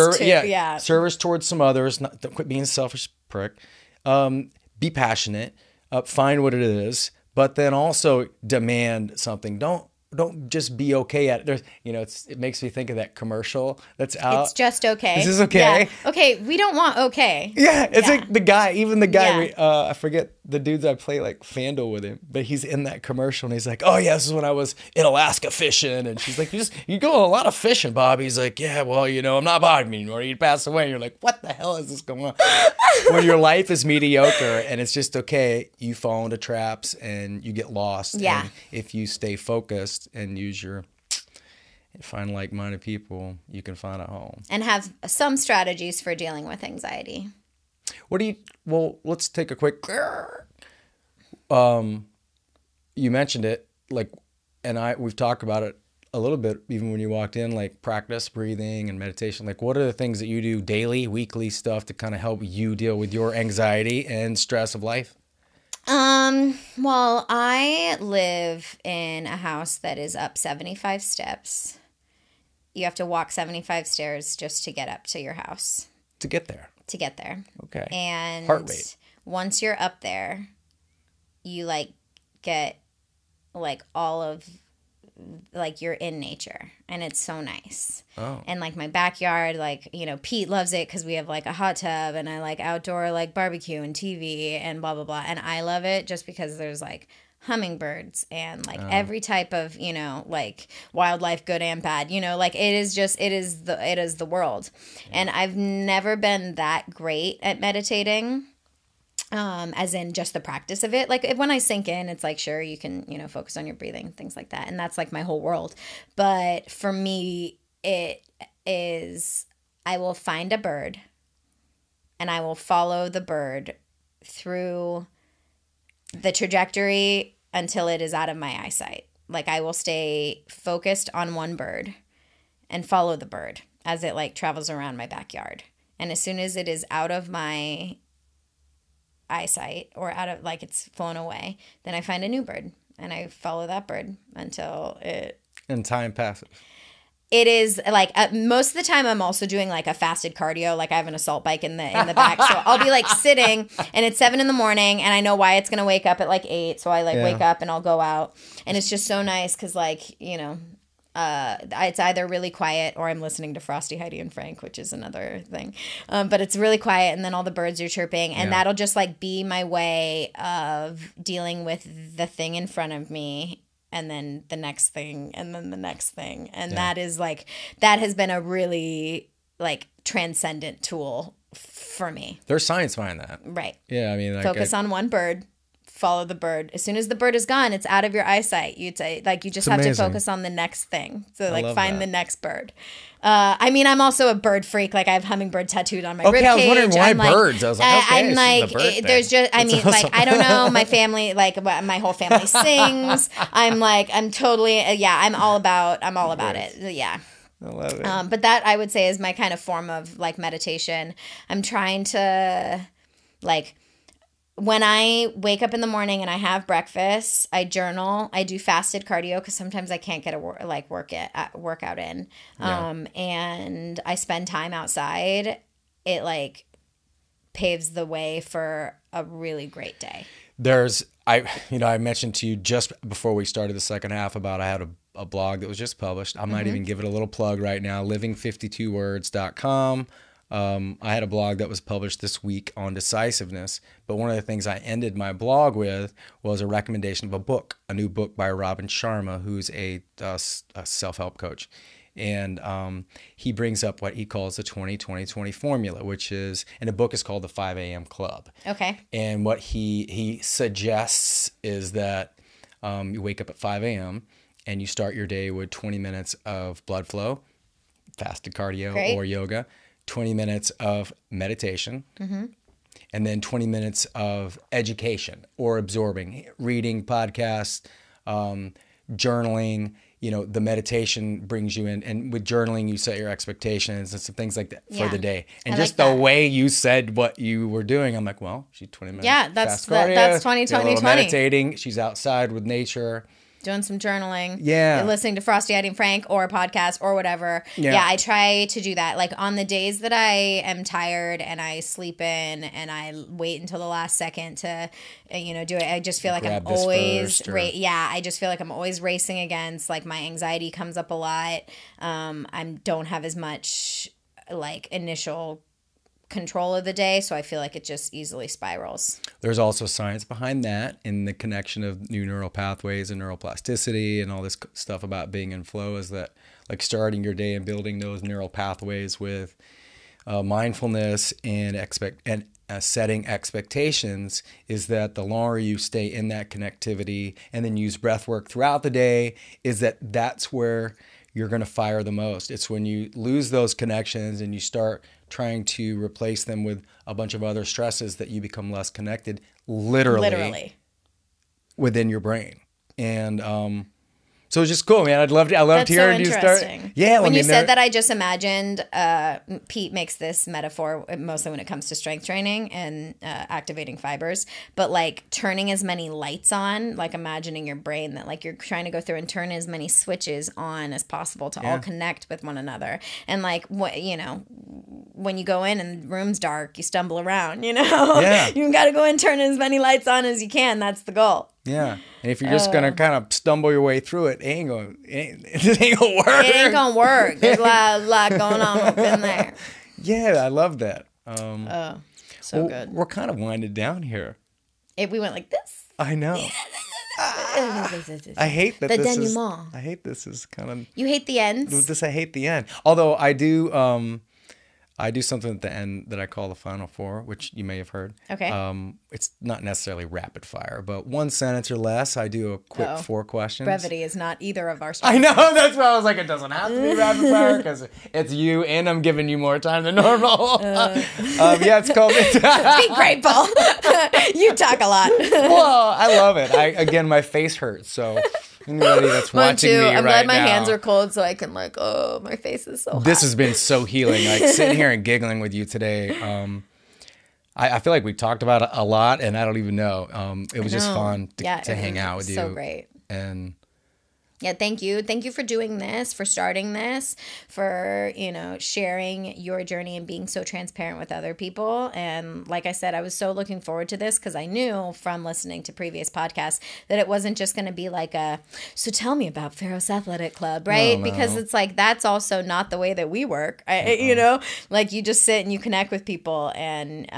towards some others. Don't quit being a selfish prick. Be passionate, find what it is, but then also demand something. Don't just be okay at it. It makes me think of that commercial that's out. It's just okay. This is okay. Yeah. Okay, we don't want okay. Yeah, it's like the guy. Yeah. I forget the dudes I play FanDuel with him, but he's in that commercial and he's like, "Oh yeah, this is when I was in Alaska fishing," and she's like, "You go on a lot of fishing, Bob." He's like, "Yeah, well, I'm not Bob anymore. You passed away." And you're like, "What the hell is this going on?" When your life is mediocre and it's just okay, you fall into traps and you get lost. Yeah. And if you stay focused and find like-minded people, you can find a home and have some strategies for dealing with anxiety. Let's take a quick you mentioned it and we've talked about it a little bit even when you walked in, practice breathing and meditation. What are the things that you do daily, weekly stuff to kind of help you deal with your anxiety and stress of life? Well, I live in a house that is up 75 steps. You have to walk 75 stairs just to get up to your house. To get there. To get there. Okay. And heart rate. Once you're up there, you get all of you're in nature, and it's so nice. Oh. And my backyard, Pete loves it because we have a hot tub and I outdoor barbecue and TV and blah blah blah, and I love it just because there's hummingbirds and every type of wildlife, good and bad, it is the world. Yeah. And I've never been that great at meditating. As in just the practice of it. When I sink in, it's sure, you can, focus on your breathing, things like that. And that's my whole world. But for me, it is, I will find a bird and I will follow the bird through the trajectory until it is out of my eyesight. I will stay focused on one bird and follow the bird as it travels around my backyard. And as soon as it is out of my eyesight or out of it's flown away, then I find a new bird and I follow that bird until it and time passes. It is most of the time I'm also doing a fasted cardio. I have an assault bike in the back, so I'll be sitting, and it's 7 in the morning, and I know Wyatt's gonna wake up at 8, so I wake up and I'll go out, and it's just so nice because it's either really quiet or I'm listening to Frosty, Heidi and Frank, which is another thing. But it's really quiet, and then all the birds are chirping, and that'll just be my way of dealing with the thing in front of me, and then the next thing, and then the next thing. And that is that has been a really transcendent tool for me. There's science behind that. Right. Yeah. I mean, focus on one bird. Follow the bird. As soon as the bird is gone, it's out of your eyesight. You just have to focus on the next thing. So find the next bird. I'm also a bird freak. I have hummingbird tattooed on my ribcage. Okay, I was wondering why birds. I was okay, I'm the bird thing. There's just, awesome. I don't know. My family, my whole family sings. I'm totally, I'm all about it. Yeah. I love it. But that I would say is my kind of form of meditation. I'm trying to when I wake up in the morning and I have breakfast, I journal. I do fasted cardio because sometimes I can't get a workout in. Yeah. And I spend time outside. It paves the way for a really great day. I mentioned to you just before we started the second half about I had a blog that was just published. I might even give it a little plug right now. living52words.com. I had a blog that was published this week on decisiveness, but one of the things I ended my blog with was a recommendation of a new book by Robin Sharma, who's a self-help coach. And he brings up what he calls the 20-20-20 formula, which is, and the book is called The 5 a.m. Club. Okay. And what he suggests is that you wake up at 5 a.m. and you start your day with 20 minutes of blood flow, fasted cardio or yoga, 20 minutes of meditation, and then 20 minutes of education or absorbing, reading, podcasts, journaling. You know, the meditation brings you in, and with journaling, you set your expectations and some things like that for the day. And I just like the way you said what you were doing, I'm like, well, she's 20 minutes. Yeah, that's 20-20-20. Meditating, she's outside with nature. Doing some journaling. Yeah. You're listening to Frosty Heidi and Frank or a podcast or whatever. Yeah, I try to do that. Like on the days that I am tired and I sleep in and I wait until the last second to, you know, do it. I just feel like I'm always, I just feel like I'm always racing against, like my anxiety comes up a lot. I don't have as much like initial control of the day, so I feel like it just easily spirals. There's also science behind that and the connection of new neural pathways and neuroplasticity and all this stuff about being in flow, is that like starting your day and building those neural pathways with mindfulness and setting expectations, is that the longer you stay in that connectivity and then use breath work throughout the day, is that that's where you're going to fire the most. It's when you lose those connections and you start trying to replace them with a bunch of other stresses that you become less connected, literally within your brain. And so it's just cool, man. I'd love to hear you start. Yeah, when you said that, I just imagined Pete makes this metaphor mostly when it comes to strength training and activating fibers, but like turning as many lights on, like imagining your brain that like you're trying to go through and turn as many switches on as possible to all connect with one another. And like what you know, when you go in and the room's dark, you stumble around. You know, you got to go and turn as many lights on as you can. That's the goal. Yeah, and if you're just gonna kind of stumble your way through it, it ain't gonna work. It ain't gonna work. There's a lot going on up in there. Yeah, I love that. Good. We're kind of winded down here. If we went like this, I know. Yeah. I hate that. The denouement. I hate this. Is kind of you hate the ends. I hate the end. Although I do something at the end that I call the Final Four, which you may have heard. Okay. It's not necessarily rapid fire, but one sentence or less. I do a quick four questions. Brevity is not either of our strengths. I know. That's why I was like, it doesn't have to be rapid fire because it's you and I'm giving you more time than normal. It's called... Be grateful. You talk a lot. Well, I love it. Again, my face hurts, so... Anybody that's watching me right now. I'm glad my hands are cold so I can like, oh, my face is so hot. This has been so healing. Like sitting here and giggling with you today. I feel like we talked about it a lot and I don't even know. It was just fun to hang out with you. So great. And yeah, thank you. Thank you for doing this, for starting this, for, you know, sharing your journey and being so transparent with other people. And like I said, I was so looking forward to this because I knew from listening to previous podcasts that it wasn't just going to be like so tell me about Feros Athletic Club, right? No. Because it's like, that's also not the way that we work. You know, like you just sit and you connect with people and,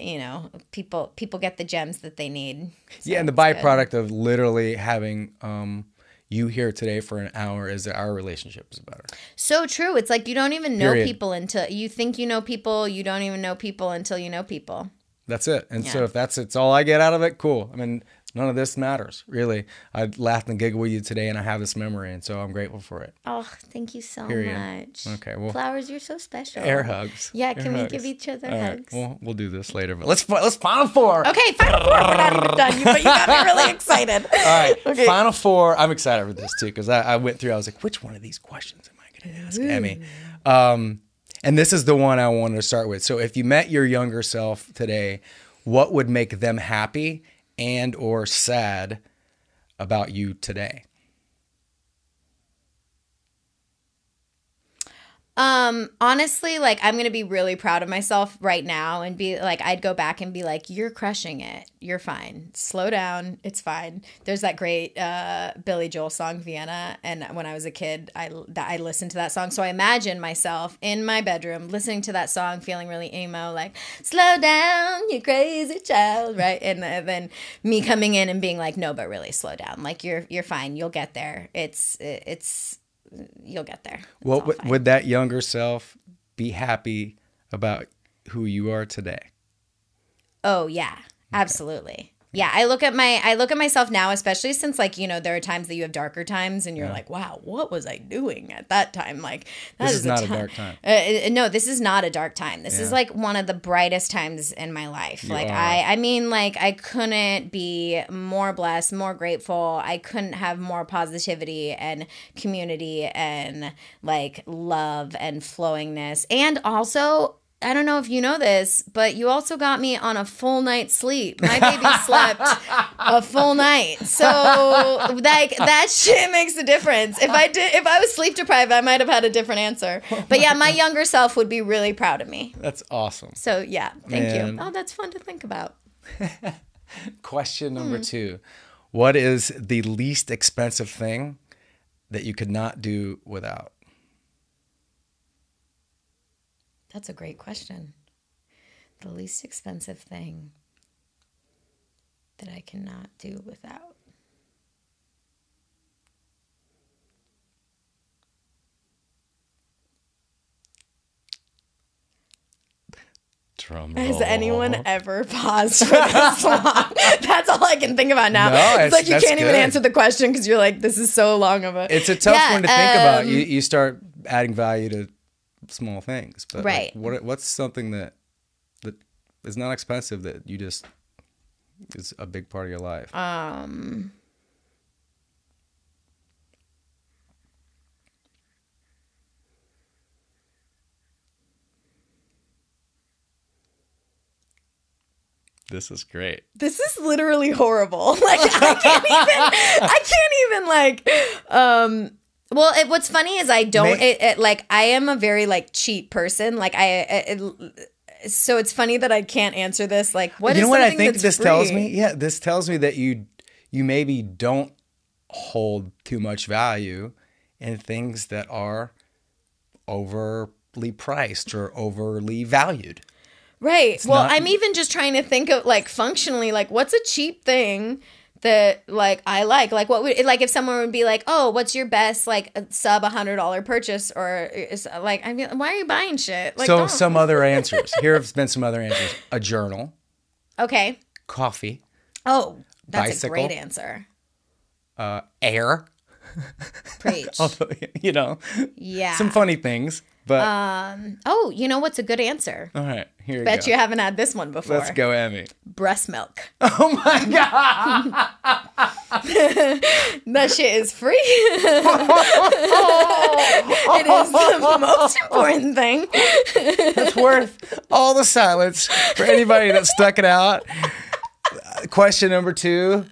you know, people get the gems that they need. So yeah. And the byproduct of literally having, you here today for an hour is that our relationship is better. So true. It's like you don't even know people until you think you know people. You don't even know people until you know people. That's it. And so if it's all I get out of it, cool. I mean, none of this matters, really. I laughed and giggled with you today, and I have this memory, and so I'm grateful for it. Oh, thank you so much. Okay, well, Flowers, you're so special. Air hugs. Yeah, can we give each other hugs? Right. Well, we'll do this later, but let's Final Four. Okay, Final Four. We're not even done, but you got me really excited. All right, okay. Final Four. I'm excited for this too because I went through. I was like, which one of these questions am I going to ask Emmy? And this is the one I wanted to start with. So, if you met your younger self today, what would make them happy and or sad about you today? Honestly, like I'm going to be really proud of myself right now and be like, I'd go back and be like, you're crushing it. You're fine. Slow down. It's fine. There's that great Billy Joel song, Vienna. And when I was a kid, I listened to that song. So I imagine myself in my bedroom listening to that song, feeling really emo, like, slow down, you crazy child, right? And then me coming in and being like, no, but really slow down. Like you're fine. You'll get there. It's you'll get there. What would that younger self be happy about who you are today? Oh yeah, okay. Absolutely. Yeah, I look at myself now, especially since, like, you know, there are times that you have darker times and you're like, wow, what was I doing at that time? Like, that this is not a dark time. No, this is not a dark time. This is like one of the brightest times in my life. You like are. I mean, like, I couldn't be more blessed, more grateful. I couldn't have more positivity and community and like love and flowingness. And also, I don't know if you know this, but you also got me on a full night's sleep. My baby slept a full night. So like that shit makes a difference. If I was sleep deprived, I might have had a different answer. But yeah, my younger self would be really proud of me. That's awesome. So yeah, thank you. Oh, that's fun to think about. Question number 2. What is the least expensive thing that you could not do without? That's a great question. The least expensive thing that I cannot do without. Drum roll. Has anyone ever paused for this long? That's all I can think about now. No, it's like you can't even answer the question because you're like, this is so long of a... It's a tough one to think about. You start adding value to small things, but right, like, what's something that is not expensive that you just is a big part of your life? This is great. This is literally horrible. Like I can't even well, what's funny is I don't, I am a very, like, cheap person. Like, so it's funny that I can't answer this. Like, what is something that's free? You know what I think this tells me? Yeah, this tells me that you maybe don't hold too much value in things that are overly priced or overly valued. Right. It's I'm even just trying to think of, like, functionally, like, what's a cheap thing that, like, I like what would, like, if someone would be like, oh, what's your best, like, sub $100 purchase, or like, I mean, why are you buying shit? Like, so don't. Some other answers. Here have been some other answers. A journal. Okay. Coffee. Oh, that's bicycle, a great answer. Air. Preach. Although, you know. Yeah. Some funny things, but. Oh, you know what's a good answer? All right, here you go. Bet you haven't had this one before. Let's go, Emmy. Breast milk. Oh my God. That shit is free. It is the most important thing. It's worth all the silence for anybody that stuck it out. Question number 2.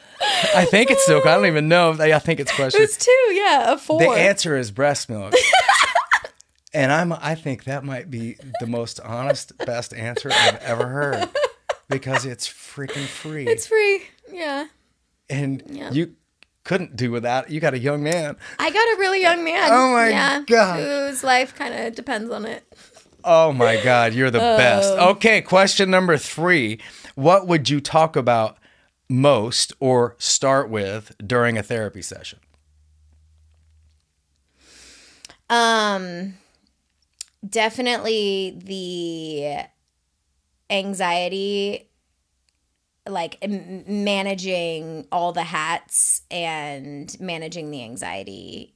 I think it's I don't even know. I think it's question. It's 2, yeah, a 4. The answer is breast milk. And I think that might be the most honest, best answer I've ever heard, because it's freaking free. It's free, yeah. And you couldn't do without it. You got a young man. I got a really young man. Oh my God. Whose life kind of depends on it. Oh my God, you're the best. Okay, question number 3. What would you talk about most or start with during a therapy session? Definitely the anxiety, like managing all the hats and managing the anxiety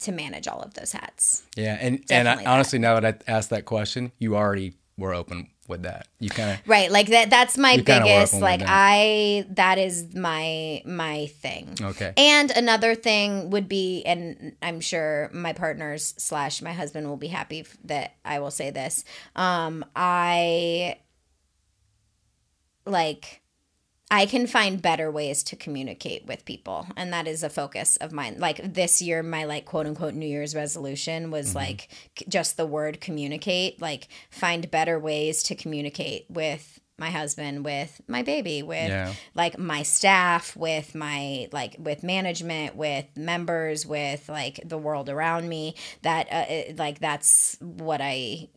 to manage all of those hats. Yeah. And honestly, now that I asked that question, you already were open with that. You kind of right, like that's my biggest, like, that is my thing. Okay. And another thing would be, and I'm sure my partners / my husband will be happy that I will say this, I can find better ways to communicate with people, and that is a focus of mine. Like, this year, my, like, quote unquote New Year's resolution was like just the word communicate, like find better ways to communicate with my husband, with my baby, with like my staff, with my, like, with management, with members, with, like, the world around me. That that's what I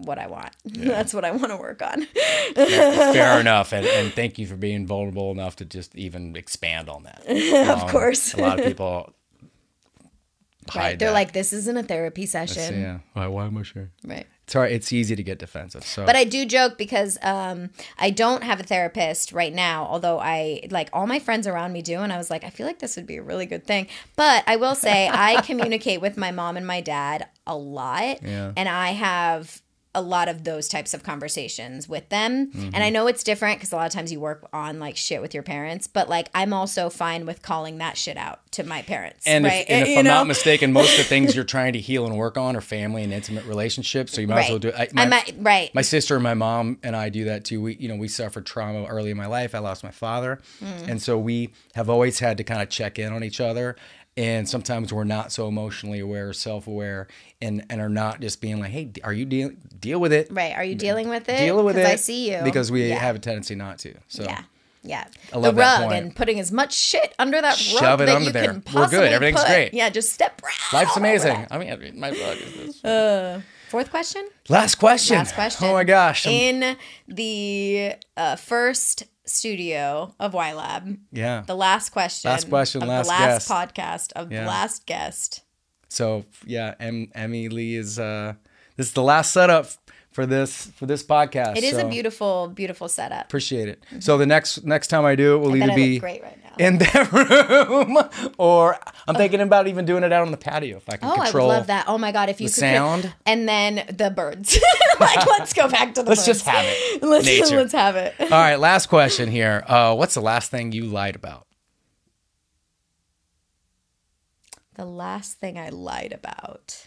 what I want. That's what I want to work on. Fair enough. And thank you for being vulnerable enough to just even expand on that. Of course. A lot of people hide right. They're that. Like, this isn't a therapy session. Yeah. Why am I sure? Right. It's hard. It's easy to get defensive. So. But I do joke because I don't have a therapist right now, although I like all my friends around me do. And I was like, I feel like this would be a really good thing. But I will say I communicate with my mom and my dad a lot. Yeah. And I have a lot of those types of conversations with them. Mm-hmm. And I know it's different because a lot of times you work on like shit with your parents. But like I'm also fine with calling that shit out to my parents. And right? if I'm not mistaken, most of the things you're trying to heal and work on are family and intimate relationships. So you might right. as well do it. My sister and my mom and I do that too. We suffered trauma early in my life. I lost my father. Mm. And so we have always had to kind of check in on each other. And sometimes we're not so emotionally aware or self-aware and are not just being like, hey, are you deal with it? Right. Are you dealing with it? Deal with it. Because I see you. Because we have a tendency not to. So. Yeah. Yeah. I love the rug that point. And putting as much shit under that Shove rug it that under you there. Can possibly We're good. Everything's put. Great. Yeah. Just step right Life's amazing. I mean, my rug is this. Fourth question? Last question. Oh, my gosh. In the first studio of Why Lab. Yeah. The last question. Last podcast of the last guest. So yeah, Emily is this is the last setup for this podcast. It is a beautiful, beautiful setup. Appreciate it. Mm-hmm. So the next time I do it will either be great right now. In that room or I'm thinking about even doing it out on the patio if I can control. Oh, I would love that. Oh my God, if you could sound and then the birds. Like let's go back to the birds. Let's just have it. Let's have it. All right, last question here. What's the last thing you lied about? The last thing I lied about.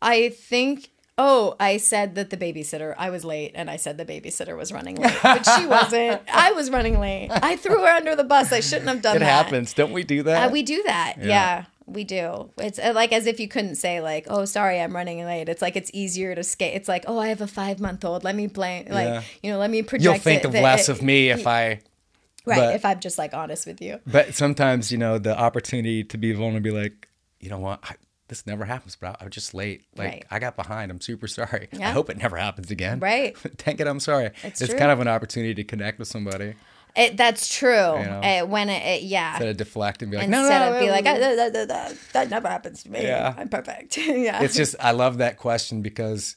I think, I said that I was late and I said the babysitter was running late, but she wasn't. I was running late. I threw her under the bus. I shouldn't have done that. It happens. Don't we do that? We do that. Yeah, we do. It's like as if you couldn't say like, oh, sorry, I'm running late. It's like it's easier to skate. It's like, oh, I have a 5-month-old. Let me blame, let me project. You'll think less of me if I... Right, if I'm just like honest with you. But sometimes, the opportunity to be vulnerable, be like, you know what? This never happens, but I'm just late. Like right. I got behind. I'm super sorry. Yeah. I hope it never happens again. Right. Dang it, I'm sorry. It's kind of an opportunity to connect with somebody. That's true. Instead of deflect and be like, that never happens to me. Yeah. I'm perfect. Yeah. It's just, I love that question because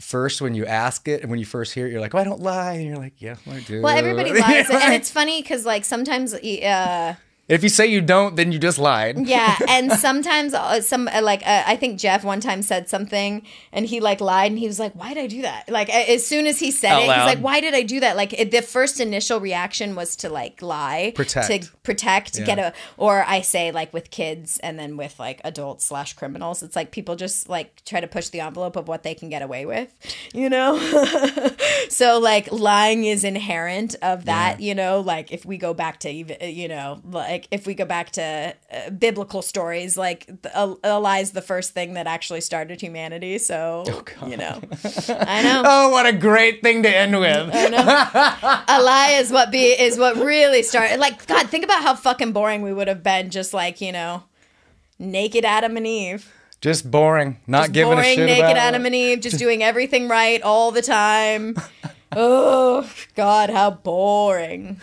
first, when you ask it, and when you first hear it, you're like, "Oh, I don't lie," and you're like, "Yeah, I do." Well, everybody lies, and it's funny because, like, sometimes. If you say you don't, then you just lied. Yeah, and sometimes I think Jeff one time said something, and he like lied, and he was like, "Why did I do that?" Like as soon as he said it, he's like, "Why did I do that?" Like the first initial reaction was to like lie, protect, or I say like with kids, and then with like adults/criminals, it's like people just like try to push the envelope of what they can get away with, So like lying is inherent of that, Like if we go back to biblical stories, like lie is the first thing that actually started humanity. So, I know. Oh, what a great thing to end with. I know. A lie is what really started. Like, God, think about how fucking boring we would have been just like, naked Adam and Eve. Just boring. Just doing everything right all the time. Oh, God, how boring.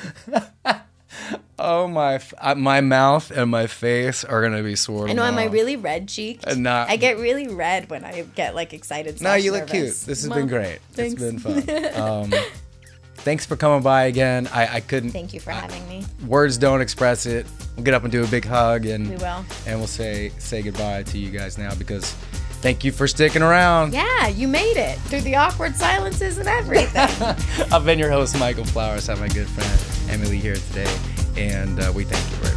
Oh, my mouth and my face are going to be swollen. I know, am I really red-cheeked? I get really red when I get, like, excited. No, you look cute. This has been great. Thanks. It's been fun. Thanks for coming by again. I couldn't... Thank you for having me. Words don't express it. We'll get up and do a big hug. And, we will. And we'll say goodbye to you guys now because... Thank you for sticking around. Yeah, you made it through the awkward silences and everything. I've been your host, Michael Flowers. I have my good friend Emily here today, and we thank you for it.